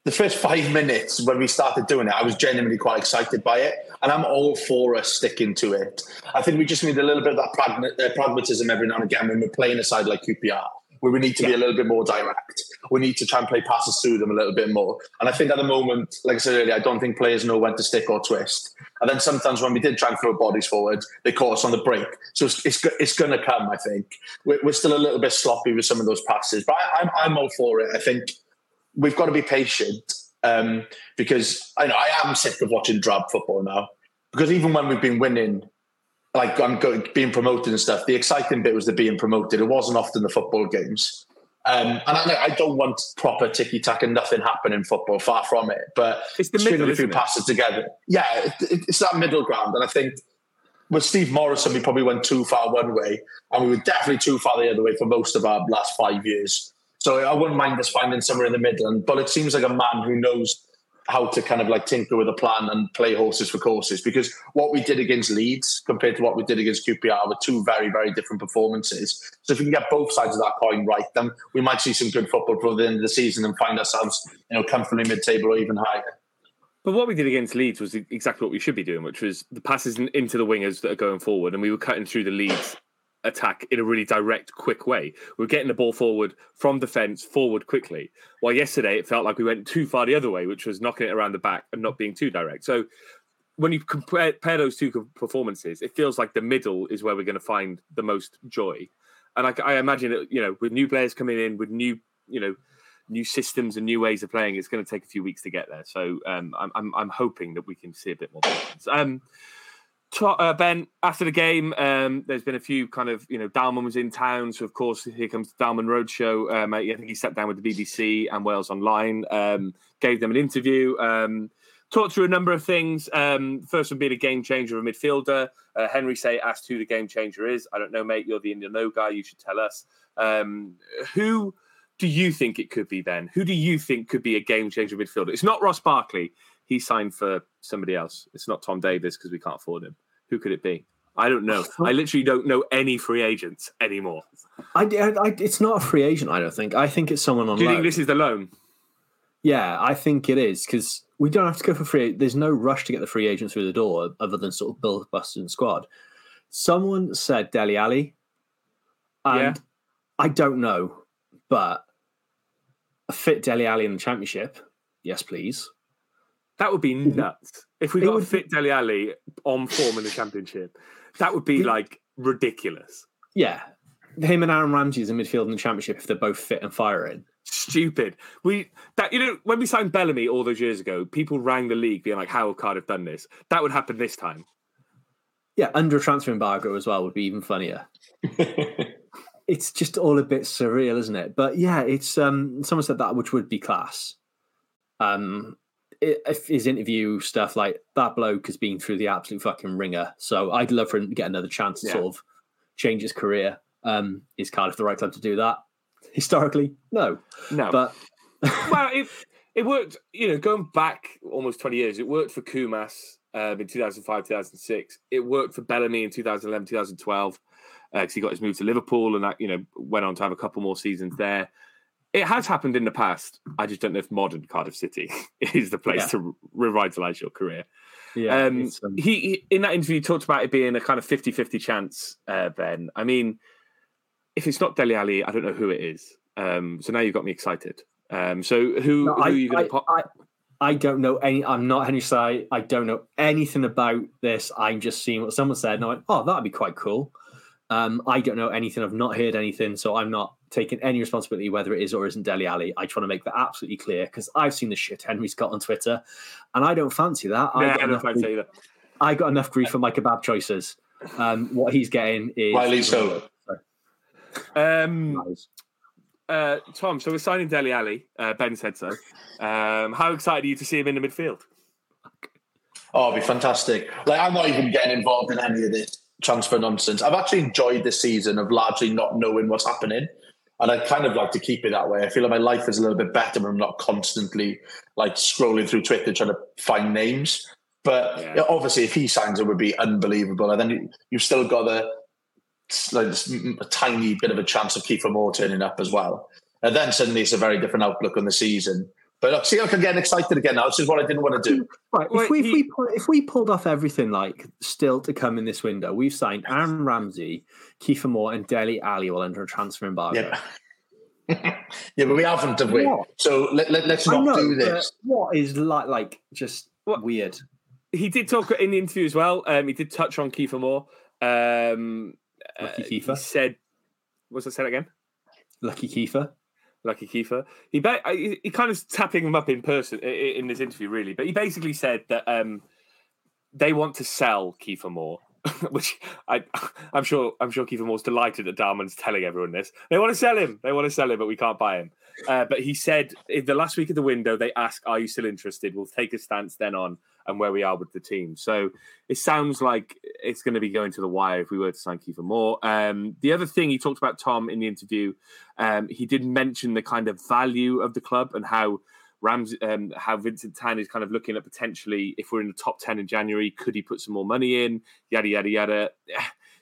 the first 5 minutes when we started doing it, I was genuinely quite excited by it. And I'm all for us sticking to it. I think we just need a little bit of that pragmatism every now and again when we're playing a side like QPR, where we need to be a little bit more direct. We need to try and play passes through them a little bit more. And I think at the moment, like I said earlier, I don't think players know when to stick or twist. And then sometimes when we did try and throw bodies forward, they caught us on the break. So it's going to come, I think. We're still a little bit sloppy with some of those passes. But I'm all for it, I think. We've got to be patient because I am sick of watching drab football now. Because even when we've been winning, being promoted and stuff, the exciting bit was the being promoted. It wasn't often the football games. And I don't want proper ticky-tacky and nothing happening in football, far from it. But it's the middle, isn't it? Passes together. Yeah, it's that middle ground. And I think with Steve Morison, we probably went too far one way. And we were definitely too far the other way for most of our last 5 years. So I wouldn't mind us finding somewhere in the middle. But it seems like a man who knows how to tinker with a plan and play horses for courses. Because what we did against Leeds compared to what we did against QPR were 2 very, very different performances. So if we can get both sides of that coin right, then we might see some good football for the end of the season and find ourselves comfortably mid-table or even higher. But what we did against Leeds was exactly what we should be doing, which was the passes into the wingers that are going forward. And we were cutting through the Leeds attack in a really direct, quick way. We're getting the ball forward from defence, forward quickly. While yesterday, it felt like we went too far the other way, which was knocking it around the back and not being too direct. So when you compare those 2 performances, it feels like the middle is where we're going to find the most joy. And I imagine that, with new players coming in, with new systems and new ways of playing, it's going to take a few weeks to get there. So I'm hoping that we can see a bit more patience. Ben, after the game, there's been a few Dalman was in town, so of course here comes the Dalman Roadshow. I think he sat down with the BBC and Wales Online, gave them an interview, talked through a number of things. First one being a game changer of a midfielder. Henry Say asked who the game changer is. I don't know, mate. You're the in the know guy. You should tell us. Who do you think it could be, Ben? Who do you think could be a game changer midfielder? It's not Ross Barkley. He signed for somebody else. It's not Tom Davies because we can't afford him. Who could it be? I don't know. I literally don't know any free agents anymore. It's not a free agent, I don't think. I think it's someone on loan. Do you think this is the loan? Yeah, I think it is because we don't have to go for free. There's no rush to get the free agent through the door other than sort of build busting squad. Someone said Dele Alli. And yeah. I don't know, but a fit Dele Alli in the Championship, yes, please. That would be nuts. If we got a fit Dele Alli on form in the Championship, that would be ridiculous. Yeah. Him and Aaron Ramsey is in midfield in the Championship if they're both fit and firing. Stupid. When we signed Bellamy all those years ago, people rang the league being like, how have Cardiff done this? That would happen this time. Yeah, under a transfer embargo as well would be even funnier. It's just all a bit surreal, isn't it? But yeah, it's someone said that, which would be class. His interview stuff, that bloke has been through the absolute fucking ringer. So I'd love for him to get another chance to sort of change his career. Is Cardiff the right club to do that? Historically, no. But well, it worked. Going back almost 20 years, it worked for Kumas in 2005, 2006. It worked for Bellamy in 2011, 2012 because he got his move to Liverpool and that went on to have a couple more seasons there. It has happened in the past. I just don't know if modern Cardiff City is the place to revitalise your career. Yeah, he in that interview talked about it being a kind of 50-50 chance, Ben. I mean, if it's not Dele Alli, I don't know who it is. So now you've got me excited. So who are you going to pop? I don't know any. I'm not Henry Sy. I don't know anything about this. I'm just seeing what someone said and I went, oh, that'd be quite cool. I don't know anything. I've not heard anything. So I'm not taking any responsibility, whether it is or isn't Dele Alli. I just want to make that absolutely clear, because I've seen the shit Henry's got on Twitter, and I don't fancy that. No, I don't fancy either. I got enough grief for my kebab choices. What he's getting is Wiley Solo. Nice. Tom, so we're signing Dele Alli. Ben said so. How excited are you to see him in the midfield? Oh, it'd be fantastic. Like, I'm not even getting involved in any of this transfer nonsense. I've actually enjoyed this season of largely not knowing what's happening, and I'd kind of like to keep it that way. I feel like my life is a little bit better when I'm not constantly like scrolling through Twitter trying to find names. But yeah, obviously, if he signs, it would be unbelievable. And then you've still got a tiny bit of a chance of Kieffer Moore turning up as well. And then suddenly it's a very different outlook on the season. But look, see, I'm getting excited again now. This is what I didn't want to do. Right, if we pulled off everything, like, still to come in this window, we've signed Aaron Ramsey, Kieffer Moore, and Dele Alli all under a transfer embargo. Yeah, yeah, but we haven't, have we? What? So let's not do this. What is like just what? Weird? He did talk in the interview as well. He did touch on Kieffer Moore. Lucky Kieffer. He said, say that again? Lucky Kieffer. Lucky Kieffer. He kind of tapping him up in person in this interview, really. But he basically said that they want to sell Kieffer Moore, which I'm sure Kieffer Moore's delighted that Darman's telling everyone this. They want to sell him. They want to sell him, but we can't buy him. But he said in the last week of the window, they ask, "Are you still interested?" We'll take a stance then on and where we are with the team. So it sounds like it's going to be going to the wire if we were to sign Kieffer Moore. The other thing he talked about, Tom, in the interview, he did mention the kind of value of the club and how how Vincent Tan is kind of looking at potentially, if we're in the top 10 in January, could he put some more money in? Yada, yada, yada.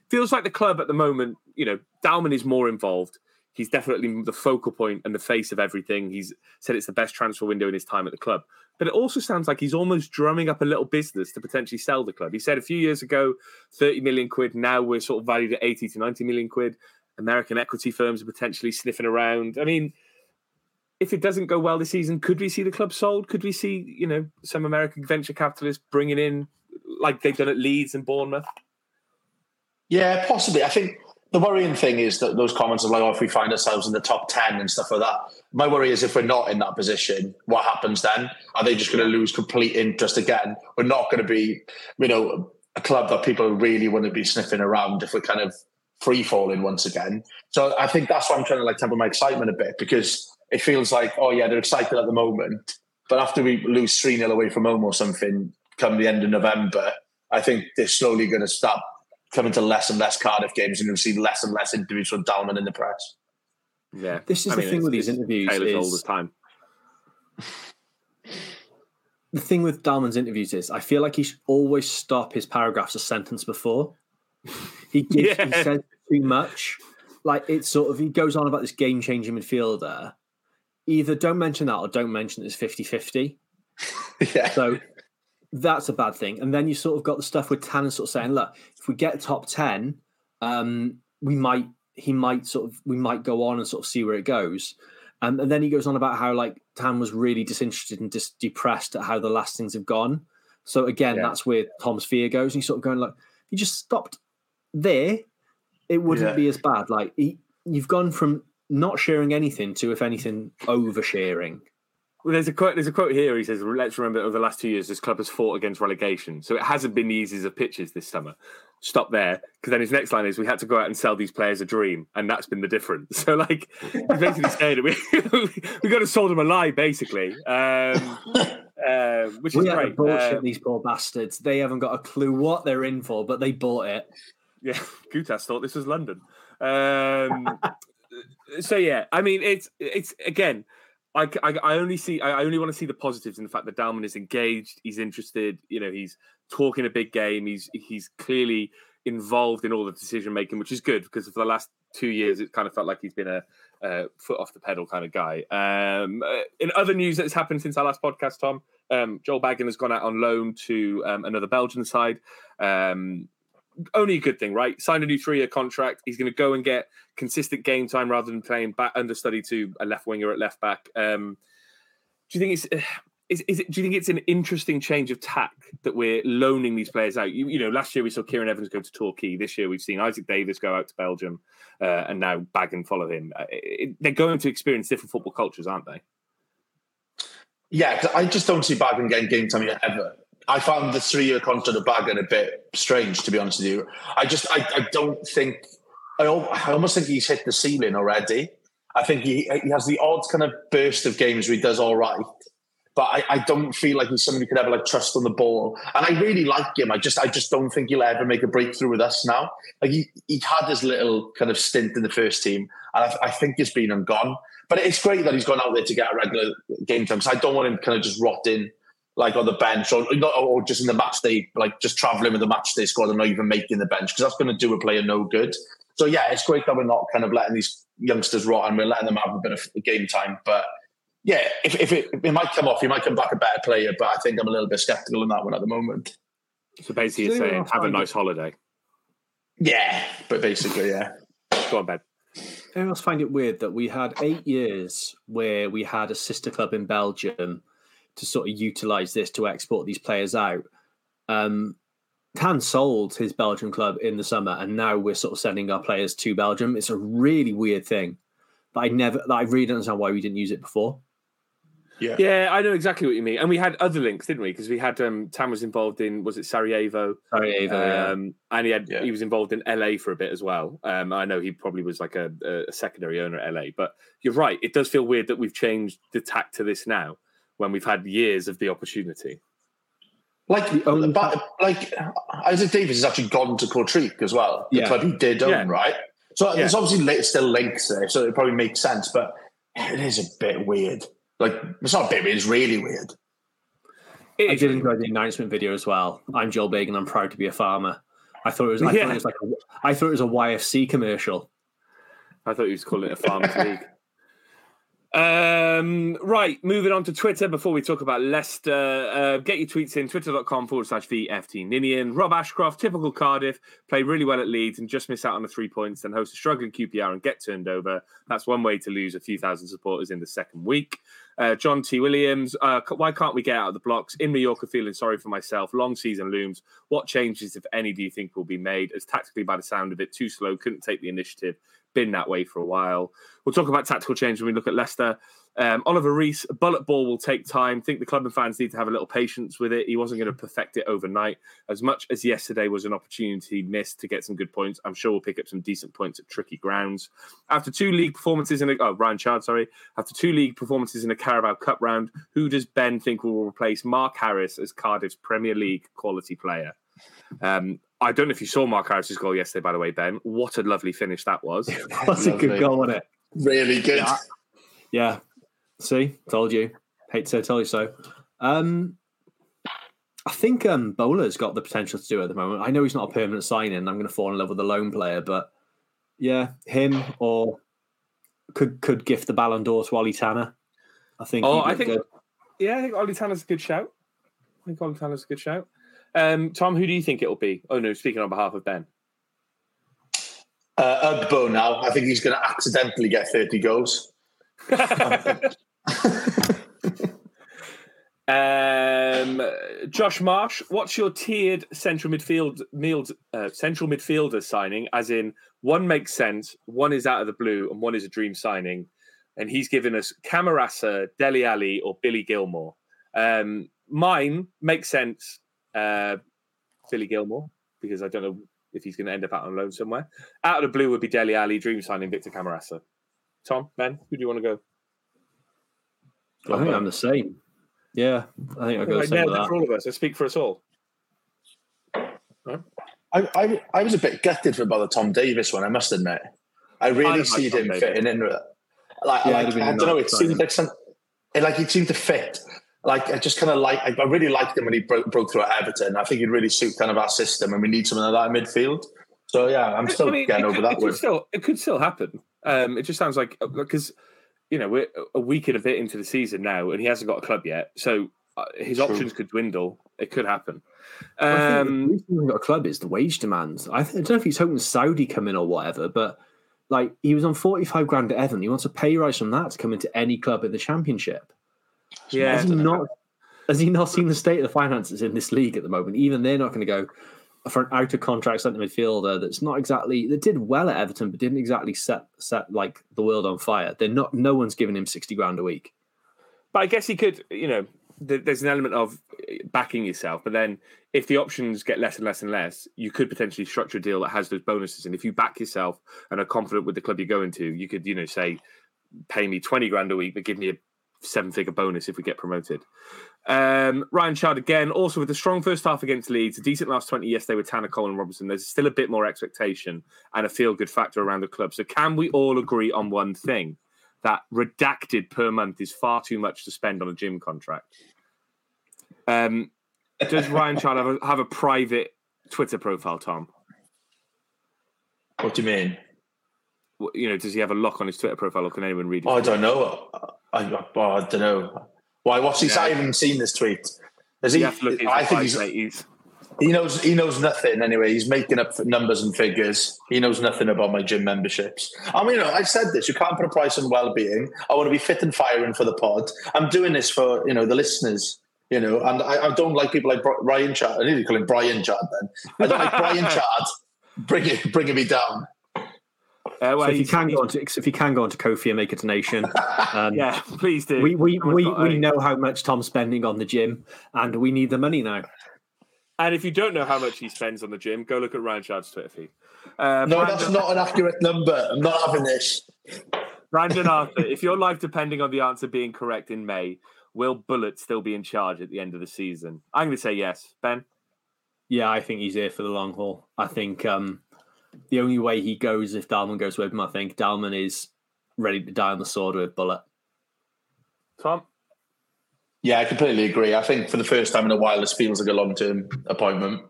Feels like the club at the moment, you know, Dalman is more involved. He's definitely the focal point and the face of everything. He's said it's the best transfer window in his time at the club. But it also sounds like he's almost drumming up a little business to potentially sell the club. He said a few years ago, 30 million quid. Now we're sort of valued at 80 to 90 million quid. American equity firms are potentially sniffing around. I mean, if it doesn't go well this season, could we see the club sold? Could we see, you know, some American venture capitalists bringing in, like they've done at Leeds and Bournemouth? Yeah, possibly. I think the worrying thing is that those comments are like, oh, if we find ourselves in the top 10 and stuff like that. My worry is if we're not in that position, what happens then? Are they just going to lose complete interest again? We're not going to be, you know, a club that people really want to be sniffing around if we're kind of free-falling once again. So I think that's why I'm trying to like temper my excitement a bit, because it feels like, oh yeah, they're excited at the moment. But after we lose 3-0 away from home or something come the end of November, I think they're slowly going to stop coming to less and less Cardiff games, and you'll see less and less interviews from Dalman in the press. Yeah, this is the thing with these interviews. Taylor's all the time. The thing with Dalman's interviews is, I feel like he should always stop his paragraphs a sentence before. He says too much. Like, it's sort of, he goes on about this game-changing midfielder. Either don't mention that or don't mention it's 50-50. Yeah. So that's a bad thing. And then you sort of got the stuff with Tanner sort of saying, look, if we get top 10, we might go on and sort of see where it goes. And then he goes on about how like Tan was really disinterested and just depressed at how the last things have gone. So again, That's where Tom's fear goes. And he's sort of going like, if you just stopped there, it wouldn't be as bad. Like you've gone from not sharing anything to, if anything, oversharing. Well, there's a quote here. He says, let's remember over the last 2 years, this club has fought against relegation. So it hasn't been the easiest of pitches this summer. Stop there. Because then his next line is, we had to go out and sell these players a dream. And that's been the difference. So, like, he's basically saying we got to sold them a lie, basically. Which is great. Bullshit, these poor bastards. They haven't got a clue what they're in for, but they bought it. Yeah. Goutas thought this was London. So, yeah. I mean, it's again... I only want to see the positives in the fact that Dalman is engaged. He's interested. You know, he's talking a big game. He's clearly involved in all the decision making, which is good, because for the last 2 years, it kind of felt like he's been a foot off the pedal kind of guy. In other news that's happened since our last podcast, Tom, Joel Bagan has gone out on loan to another Belgian side. Only a good thing, right? Signed a new 3-year contract. He's going to go and get consistent game time rather than playing back understudy to a left winger at left back. Do you think it's Do you think it's an interesting change of tack that we're loaning these players out? You know, last year we saw Kieran Evans go to Torquay. This year we've seen Isaac Davis go out to Belgium and now Bag and follow him. They're going to experience different football cultures, aren't they? Yeah, I just don't see Bag and getting game time ever. I found the 3-year contract of Bag and a bit strange, to be honest with you. I almost think he's hit the ceiling already. I think he has the odd kind of burst of games where he does all right. But I don't feel like he's somebody who could ever like trust on the ball. And I really like him. I just don't think he'll ever make a breakthrough with us now. Like he had his little kind of stint in the first team, and I think he's been and gone. But it's great that he's gone out there to get a regular game time. So I don't want him kind of just rot in like on the bench or just in the match day, like just travelling with the match day squad and not even making the bench, because that's going to do a player no good. So yeah, it's great that we're not kind of letting these youngsters rot and we're letting them have a bit of game time, but. Yeah, if it might come off, he might come back a better player, but I think I'm a little bit sceptical on that one at the moment. So basically you're saying, have a nice holiday. Yeah, but basically, yeah. Go on, Ben. Anyone else find it weird that we had 8 years where we had a sister club in Belgium to sort of utilise this to export these players out? Tan sold his Belgian club in the summer, and now we're sort of sending our players to Belgium. It's a really weird thing that I really don't understand why we didn't use it before. Yeah, I know exactly what you mean. And we had other links, didn't we? Because we had Tam was involved in, was it Sarajevo? Yeah. And he was involved in LA for a bit as well. I know he probably was like a secondary owner at LA. But you're right, it does feel weird that we've changed the tack to this now when we've had years of the opportunity. Like Isaac Davis has actually gone to Cortrique as well, the club he did own, right? So there's obviously still links there, so it probably makes sense. But it is a bit weird. Like, it's not a bit weird, it's really weird. I did enjoy the announcement video as well. I'm Joel Big and I'm proud to be a farmer. I thought it was a YFC commercial. I thought he was calling it a Farmers League. Right, moving on to Twitter before we talk about Leicester. Get your tweets in, twitter.com/VFTNinian. Rob Ashcroft, typical Cardiff, play really well at Leeds and just miss out on the 3 points, then host a struggling QPR and get turned over. That's one way to lose a few thousand supporters in the second week. John T. Williams, why can't we get out of the blocks? In Mallorca, feeling sorry for myself. Long season looms. What changes, if any, do you think will be made? As tactically, by the sound of it, too slow, couldn't take the initiative. Been that way for a while. We'll talk about tactical change when we look at Leicester. Oliver Rees, bullet ball will take time. Think the club and fans need to have a little patience with it. He wasn't going to perfect it overnight. As much as yesterday was an opportunity missed to get some good points, I'm sure we'll pick up some decent points at tricky grounds. After two league performances in a Carabao Cup round, who does Ben think will replace Mark Harris as Cardiff's Premier League quality player? I don't know if you saw Mark Harris's goal yesterday, by the way, Ben. What a lovely finish that was. That's a good goal, wasn't it? Really good. Yeah. See? Told you. Hate to say, tell you so. I think Bowler's got the potential to do it at the moment. I know he's not a permanent sign-in. I'm going to fall in love with a lone player, but yeah, him or could gift the Ballon d'Or to Oli Tanner. I think Oli Tanner's a good shout. Tom, who do you think it'll be? Oh, no, speaking on behalf of Ben. Ugbo now. I think he's going to accidentally get 30 goals. Josh Marsh, what's your tiered central midfielder signing? As in, one makes sense, one is out of the blue, and one is a dream signing. And he's given us Camarasa, Dele Alli, or Billy Gilmore. Mine makes sense. Billy Gilmore, because I don't know if he's going to end up out on loan somewhere. Out of the blue would be Dele Alli, dream signing Victor Camarasa. Tom, Ben, who do you want to go? I think I'm the same. Yeah, I think I'll go the same with that. For all of us, I speak for us all. Right. I was a bit gutted about the Tom Davis one, I must admit. I really see him fitting in with it. He seemed to fit. I really liked him when he broke through at Everton. I think he'd really suit kind of our system, and we need something like that in midfield. So yeah, I'm still getting over that one. It could still happen. It just sounds like, because we're a week and a bit into the season now, and he hasn't got a club yet. So his options could dwindle. It could happen. I think the reason he hasn't got a club is the wage demands. I don't know if he's hoping Saudi come in or whatever, but he was on 45 grand at Everton. He wants a pay rise from that to come into any club in the Championship. Yeah, Has he not seen the state of the finances in this league at the moment? Even they're not going to go for an out of contract centre midfielder that's not exactly, that did well at Everton but didn't exactly set like the world on fire. They're not. No one's giving him $60,000 a week. But I guess he could, you know. There's an element of backing yourself, but then if the options get less and less and less, you could potentially structure a deal that has those bonuses. And if you back yourself and are confident with the club you're going to, you could, you know, say, pay me $20,000 a week, but give me a 7-figure bonus if we get promoted. Ryan Child again, also with a strong first half against Leeds, a decent last 20 yesterday with Tanner, Cole and Robinson. There's still a bit more expectation and a feel-good factor around the club. So can we all agree on one thing? That redacted per month is far too much to spend on a gym contract. Does Ryan Child have a private Twitter profile, Tom? What do you mean? You know, does he have a lock on his Twitter profile, or can anyone read it? I don't know. I don't know. Why? What's he? Yeah. I haven't seen this tweet. Is he? I think he's. He knows nothing anyway. He's making up numbers and figures. He knows nothing about my gym memberships. I mean, you know, I've said this. You can't put a price on well-being. I want to be fit and firing for the pod. I'm doing this for, you know, the listeners. You know, and I don't like people like Ryan Chad. I need to call him Brian Chad then. I don't like Brian Chad bringing me down. So if you can go onto Ko-fi and make a donation, yeah, please do. We know how much Tom's spending on the gym, and we need the money now. And if you don't know how much he spends on the gym, go look at Ryan Child's Twitter feed. No, that's not an accurate number. I'm not having this. Brandon Arthur, if your life depending on the answer being correct in May, will Bullitt still be in charge at the end of the season? I'm going to say yes. Ben? Yeah, I think he's here for the long haul. I think the only way he goes if Dalman goes with him. I think Dalman is ready to die on the sword with Bullitt. Tom? Yeah, I completely agree. I think for the first time in a while, this feels like a long-term appointment.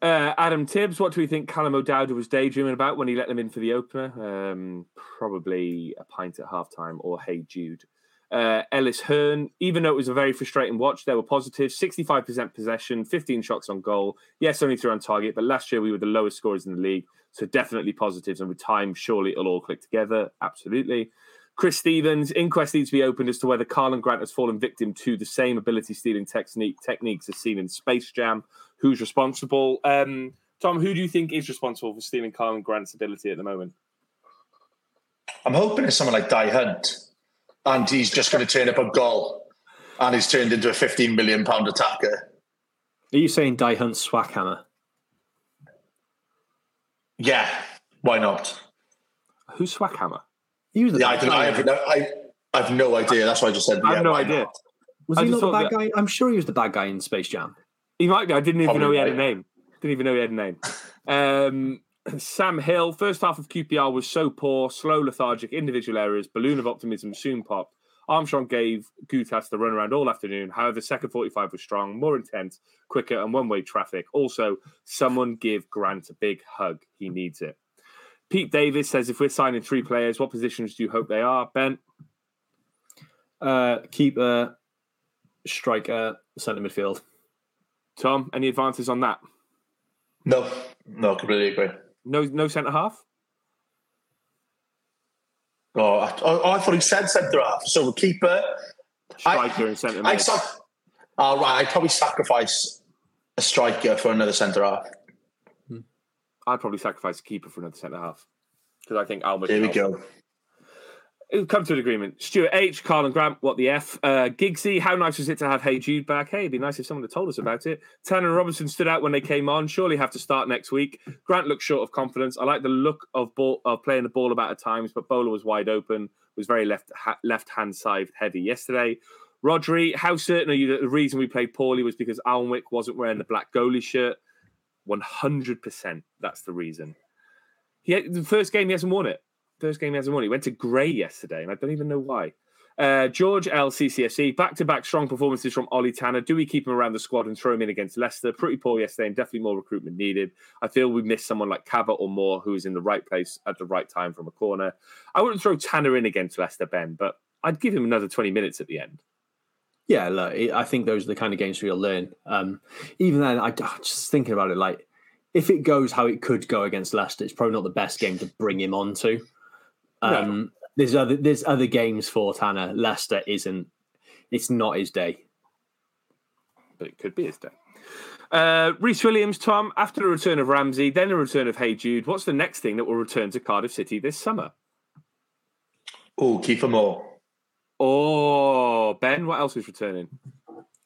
Adam Tibbs, what do we think Callum O'Dowda was daydreaming about when he let them in for the opener? Probably a pint at halftime or Hey Jude. Ellis Hearn, even though it was a very frustrating watch, there were positives. 65% possession, 15 shots on goal. Yes, only 3 on target, but last year we were the lowest scorers in the league, so definitely positives. And with time, surely it'll all click together. Absolutely. Chris Stevens, inquest needs to be opened as to whether Carlin Grant has fallen victim to the same ability-stealing techniques as seen in Space Jam. Who's responsible? Tom, who do you think is responsible for stealing Carlin Grant's ability at the moment? I'm hoping it's someone like Di Hunt. And he's just going to turn up a goal. And he's turned into a £15 million attacker. Are you saying Di Hunt's Swackhammer? Yeah, why not? Who's Swackhammer? Yeah, I have no idea. That's why I just said. I have no idea. Not. Was he not the bad guy? I'm sure he was the bad guy in Space Jam. He might be. I didn't even know he had a name. Sam Hill. First half of QPR was so poor, slow, lethargic, individual errors. Balloon of optimism soon popped. Armstrong gave Goutas the runaround all afternoon. However, second 45 was strong, more intense, quicker, and one-way traffic. Also, someone give Grant a big hug. He needs it. Pete Davis says, if we're signing 3 players, what positions do you hope they are? Ben? Keeper, striker, centre midfield. Tom, any advances on that? No, completely agree. No centre half? Oh, I thought he said centre half. So the keeper, striker, and centre mid. I'd probably sacrifice a striker for another centre half. I'd probably sacrifice a keeper for another centre-half. Because I think Alnwick... There we go. It'll come to an agreement. Stuart H, Carlin Grant, what the F. Giggsy, how nice was it to have Hey Jude back? Hey, it'd be nice if someone had told us about it. Tanner and Robinson stood out when they came on. Surely have to start next week. Grant looked short of confidence. I like the look of playing the ball about at times, but Bowler was wide open, was very left-hand side heavy yesterday. Rodri, how certain are you that the reason we played poorly was because Alnwick wasn't wearing the black goalie shirt? 100%. That's the reason. The first game he hasn't won it. He went to grey yesterday, and I don't even know why. George L. CCFC, back-to-back strong performances from Oli Tanner. Do we keep him around the squad and throw him in against Leicester? Pretty poor yesterday and definitely more recruitment needed. I feel we missed someone like Cava or Moore who is in the right place at the right time from a corner. I wouldn't throw Tanner in against Leicester, Ben, but I'd give him another 20 minutes at the end. Yeah, look, I think those are the kind of games where you'll learn. Even then, I just thinking about it, like, if it goes how it could go against Leicester, it's probably not the best game to bring him on to. No. There's other games for Tanner. Leicester isn't. It's not his day. but it could be his day. Reece Williams, Tom, after the return of Ramsey, then the return of Hey Jude, what's the next thing that will return to Cardiff City this summer? Oh, Kieffer Moore. Oh, Ben, what else is returning?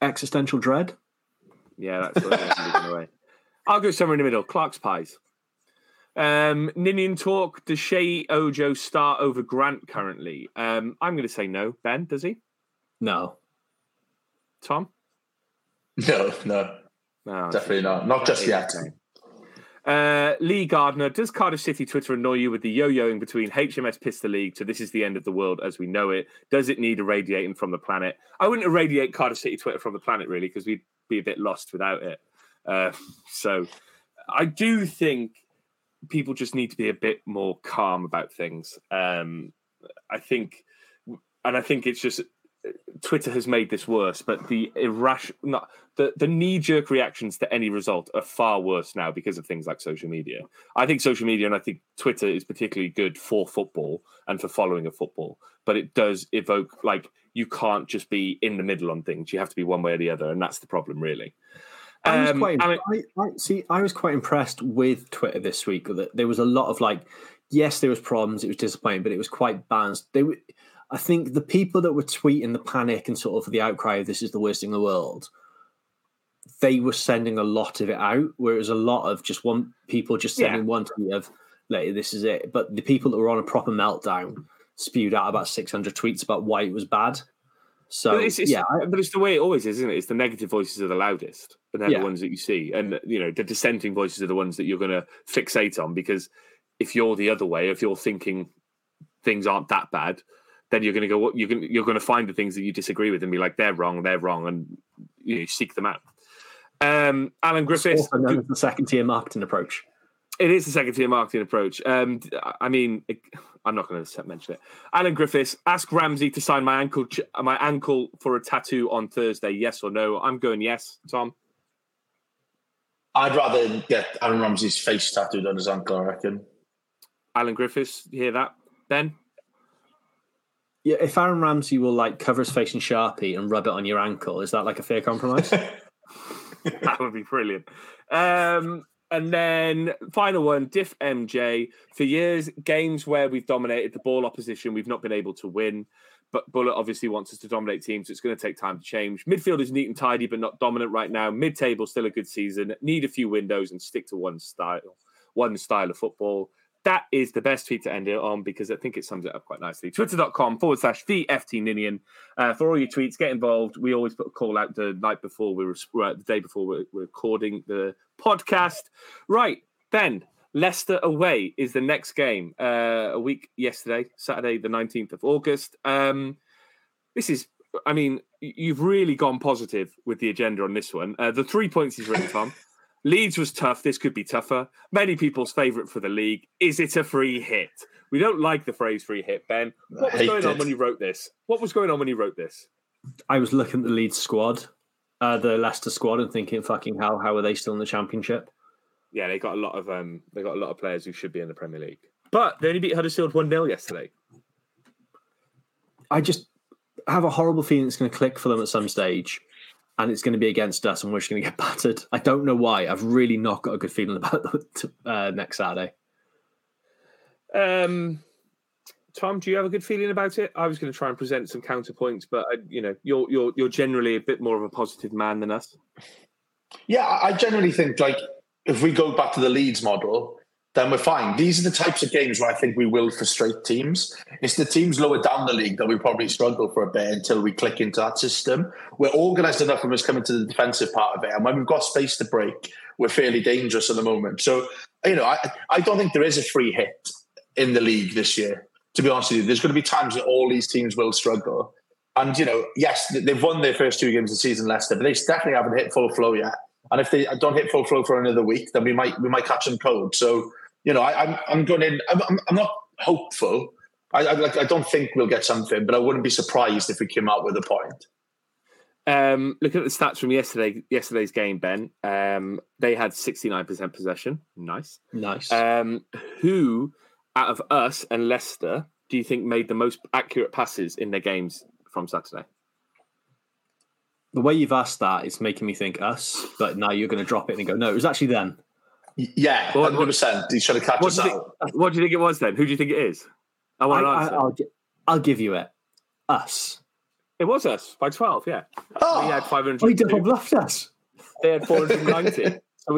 Existential dread. Yeah, that's what I'm away. I'll go somewhere in the middle. Clark's Pies. Ninian Talk, does Shea Ojo start over Grant currently? I'm going to say no. Ben, does he? No. Tom? No. Definitely not. Not just yet. Lee Gardner, does Cardiff City Twitter annoy you with the yo-yoing between HMS Pissed the League to this is the end of the world as we know it? Does it need irradiating from the planet? I wouldn't irradiate Cardiff City Twitter from the planet, really, because we'd be a bit lost without it. So I do think people just need to be a bit more calm about things. I think it's just Twitter has made this worse, but the the knee-jerk reactions to any result are far worse now because of things like social media. I think social media and I think Twitter is particularly good for football and for following a football, but it does evoke, like, you can't just be in the middle on things. You have to be one way or the other, and that's the problem, really. I was quite impressed with Twitter this week. That there was a lot of, like, yes, there was problems, it was disappointing, but it was quite balanced. I think the people that were tweeting the panic and sort of the outcry of this is the worst thing in the world, they were sending a lot of it out, where it was a lot of just one tweet of, like, this is it. But the people that were on a proper meltdown spewed out about 600 tweets about why it was bad. So, but it's the way it always is, isn't it? It's the negative voices are the loudest, but they're the ones that you see. And, you know, the dissenting voices are the ones that you're going to fixate on, because if you're the other way, if you're thinking things aren't that bad, then you're going to go, you're going to find the things that you disagree with and be like, they're wrong, and you seek them out. Alan Griffiths. It's the second-tier marketing approach. It is the second-tier marketing approach. I'm not going to mention it. Alan Griffiths, ask Ramsey to sign my ankle for a tattoo on Thursday, yes or no? I'm going yes, Tom. I'd rather get Aaron Ramsey's face tattooed on his ankle, I reckon. Alan Griffiths, you hear that, Ben? Yeah, if Aaron Ramsey will, like, cover his face in Sharpie and rub it on your ankle, is that, like, a fair compromise? That would be brilliant. And then final one, Diff MJ. For years, games where we've dominated the ball opposition, we've not been able to win. But Bullet obviously wants us to dominate teams, so it's going to take time to change. Midfield is neat and tidy, but not dominant right now. Mid-table, still a good season. Need a few windows and stick to one style of football. That is the best tweet to end it on, because I think it sums it up quite nicely. Twitter.com/VFTNinian. For all your tweets, get involved. We always put a call out the day before we're recording the podcast. Right, Ben, Leicester away is the next game. A week yesterday, Saturday, the 19th of August. You've really gone positive with the agenda on this one. The 3 points is written, Tom. Leeds was tough. This could be tougher. Many people's favourite for the league. Is it a free hit? We don't like the phrase free hit, Ben. What was going on when you wrote this? I was looking at the Leeds squad, the Leicester squad, and thinking, fucking hell, how are they still in the Championship? Yeah, they got a lot of players who should be in the Premier League. But they only beat Huddersfield 1-0 yesterday. I just have a horrible feeling it's going to click for them at some stage. And it's going to be against us, and we're just going to get battered. I don't know why. I've really not got a good feeling about next Saturday. Tom, do you have a good feeling about it? I was going to try and present some counterpoints, but you're generally a bit more of a positive man than us. Yeah, I generally think, like, if we go back to the Leeds model, then we're fine. These are the types of games where I think we will frustrate teams. It's the teams lower down the league that we probably struggle for a bit until we click into that system. We're organised enough when it's coming to the defensive part of it. And when we've got space to break, we're fairly dangerous at the moment. So, I don't think there is a free hit in the league this year, to be honest with you. There's going to be times that all these teams will struggle. And, yes, they've won their first two games of the season, Leicester, but they definitely haven't hit full flow yet. And if they don't hit full flow for another week, then we might catch them cold. So, I'm going in. I'm not hopeful. I don't think we'll get something, but I wouldn't be surprised if we came out with a point. Looking at the stats from yesterday's game, Ben, they had 69% possession. Nice. Who out of us and Leicester do you think made the most accurate passes in their games from Saturday? the way you've asked that is making me think us, but now you're going to drop it and go, no, it was actually them. Yeah, 100%. He's trying to catch us out. What do you think it was then? Who do you think it is? I want an answer. I'll give you it. Us. It was us by 12, yeah. Oh, we had 500. We double bluffed us. They had 490. So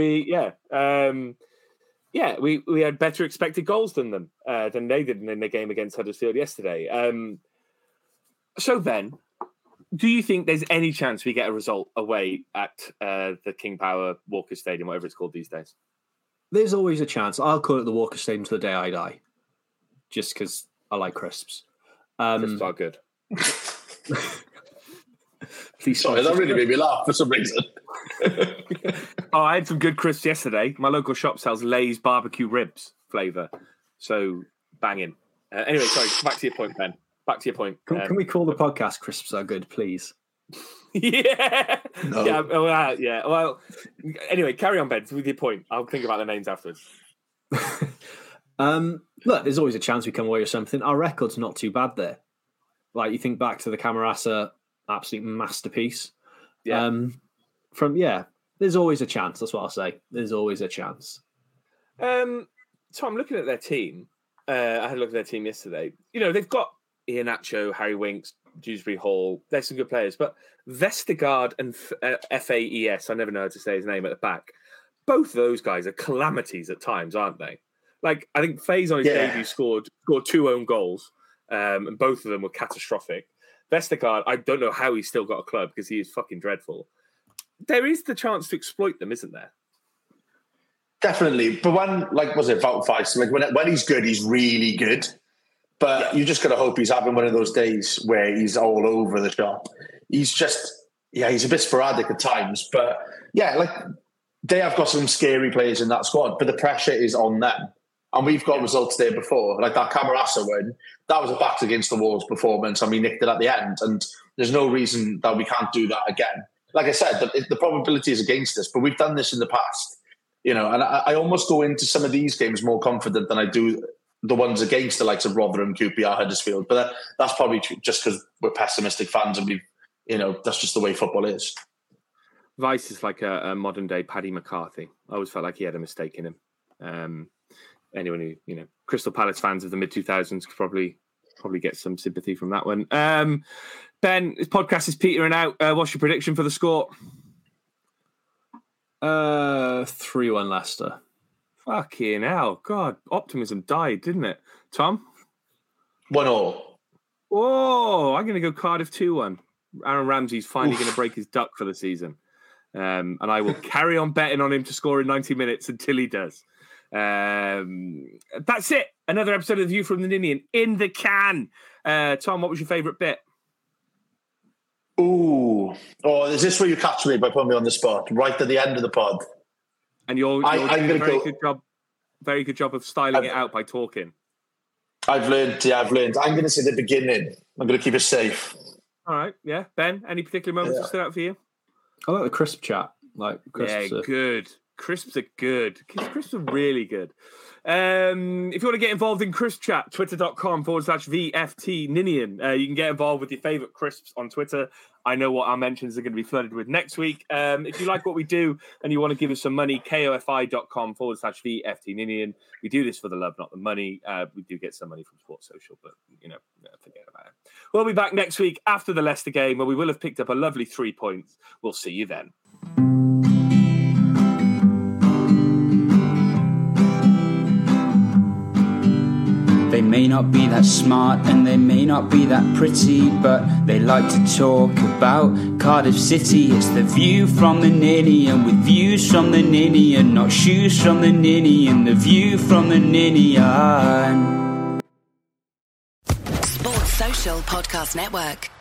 we, we had better expected goals than them, than they did in the game against Huddersfield yesterday. So then, do you think there's any chance we get a result away at the King Power Walker Stadium, whatever it's called these days? There's always a chance. I'll call it the Walker Stadium to the day I die, just because I like crisps. Crisps are good. Please. Sorry, that really made me laugh for some reason. Oh, I had some good crisps yesterday. My local shop sells Lay's barbecue ribs flavour, so banging. Anyway, sorry, back to your point, Ben. Back to your point. Can we call the podcast Crisps Are Good, please? Yeah. No. Yeah. Well, yeah. Well, anyway, carry on, Ben, with your point. I'll think about the names afterwards. Look, there's always a chance we come away with something. Our record's not too bad there. Like, you think back to the Camarasa absolute masterpiece. Yeah. There's always a chance. That's what I'll say. There's always a chance. So I'm looking at their team. I had a look at their team yesterday. You know, they've got Iheanacho, Harry Winks, Dewsbury Hall. They're some good players. But Vestergaard and FAES, I never know how to say his name, at the back, both of those guys are calamities at times, aren't they? Like, I think Faye's on his debut scored two own goals, and both of them were catastrophic. Vestergaard, I don't know how he's still got a club because he is fucking dreadful. There is the chance to exploit them, isn't there? Definitely. But when, like, was it Vout Feist? Like, when he's good, he's really good. But you just got to hope he's having one of those days where he's all over the shop. He's just, he's a bit sporadic at times. But, they have got some scary players in that squad, but the pressure is on them. And we've got results there before. Like that Camarasa win, that was a backs against the walls performance, and we nicked it at the end. And there's no reason that we can't do that again. Like I said, the probability is against us, but we've done this in the past. You know, and I almost go into some of these games more confident than I do the ones against the likes of Rotherham, QPR, Huddersfield. But that's probably just because we're pessimistic fans and that's just the way football is. Vice is like a modern-day Paddy McCarthy. I always felt like he had a mistake in him. Anyone who, Crystal Palace fans of the mid-2000s could probably get some sympathy from that one. Ben, this podcast is petering out. What's your prediction for the score? 3-1 Leicester. Fucking hell. God, optimism died, didn't it? Tom? 1-1. Oh, I'm going to go Cardiff 2-1. Aaron Ramsey's finally going to break his duck for the season. And I will carry on betting on him to score in 90 minutes until he does. That's it. Another episode of View from the Ninian in the can. Tom, what was your favourite bit? Ooh. Oh, is this where you catch me by putting me on the spot? Right at the end of the pod. And you're doing a very good job of styling it out by talking. I've learned. I'm going to say the beginning. I'm going to keep it safe. All right, yeah. Ben, any particular moments that stood out for you? I like the crisp chat. Good. Crisps are good. Crisps are really good. If you want to get involved in crisp chat, twitter.com/VFTNinian. You can get involved with your favourite crisps on Twitter. I know what our mentions are going to be flooded with next week. If you like what we do and you want to give us some money, kofi.com/VFTNinian. We do this for the love, not the money. We do get some money from Sports Social, but, forget about it. We'll be back next week after the Leicester game, where we will have picked up a lovely 3 points. We'll see you then. They may not be that smart and they may not be that pretty, but they like to talk about Cardiff City. It's the View from the Ninian, with views from the Ninian, not shoes from the Ninian. The View from the Ninian. Sports Social Podcast Network.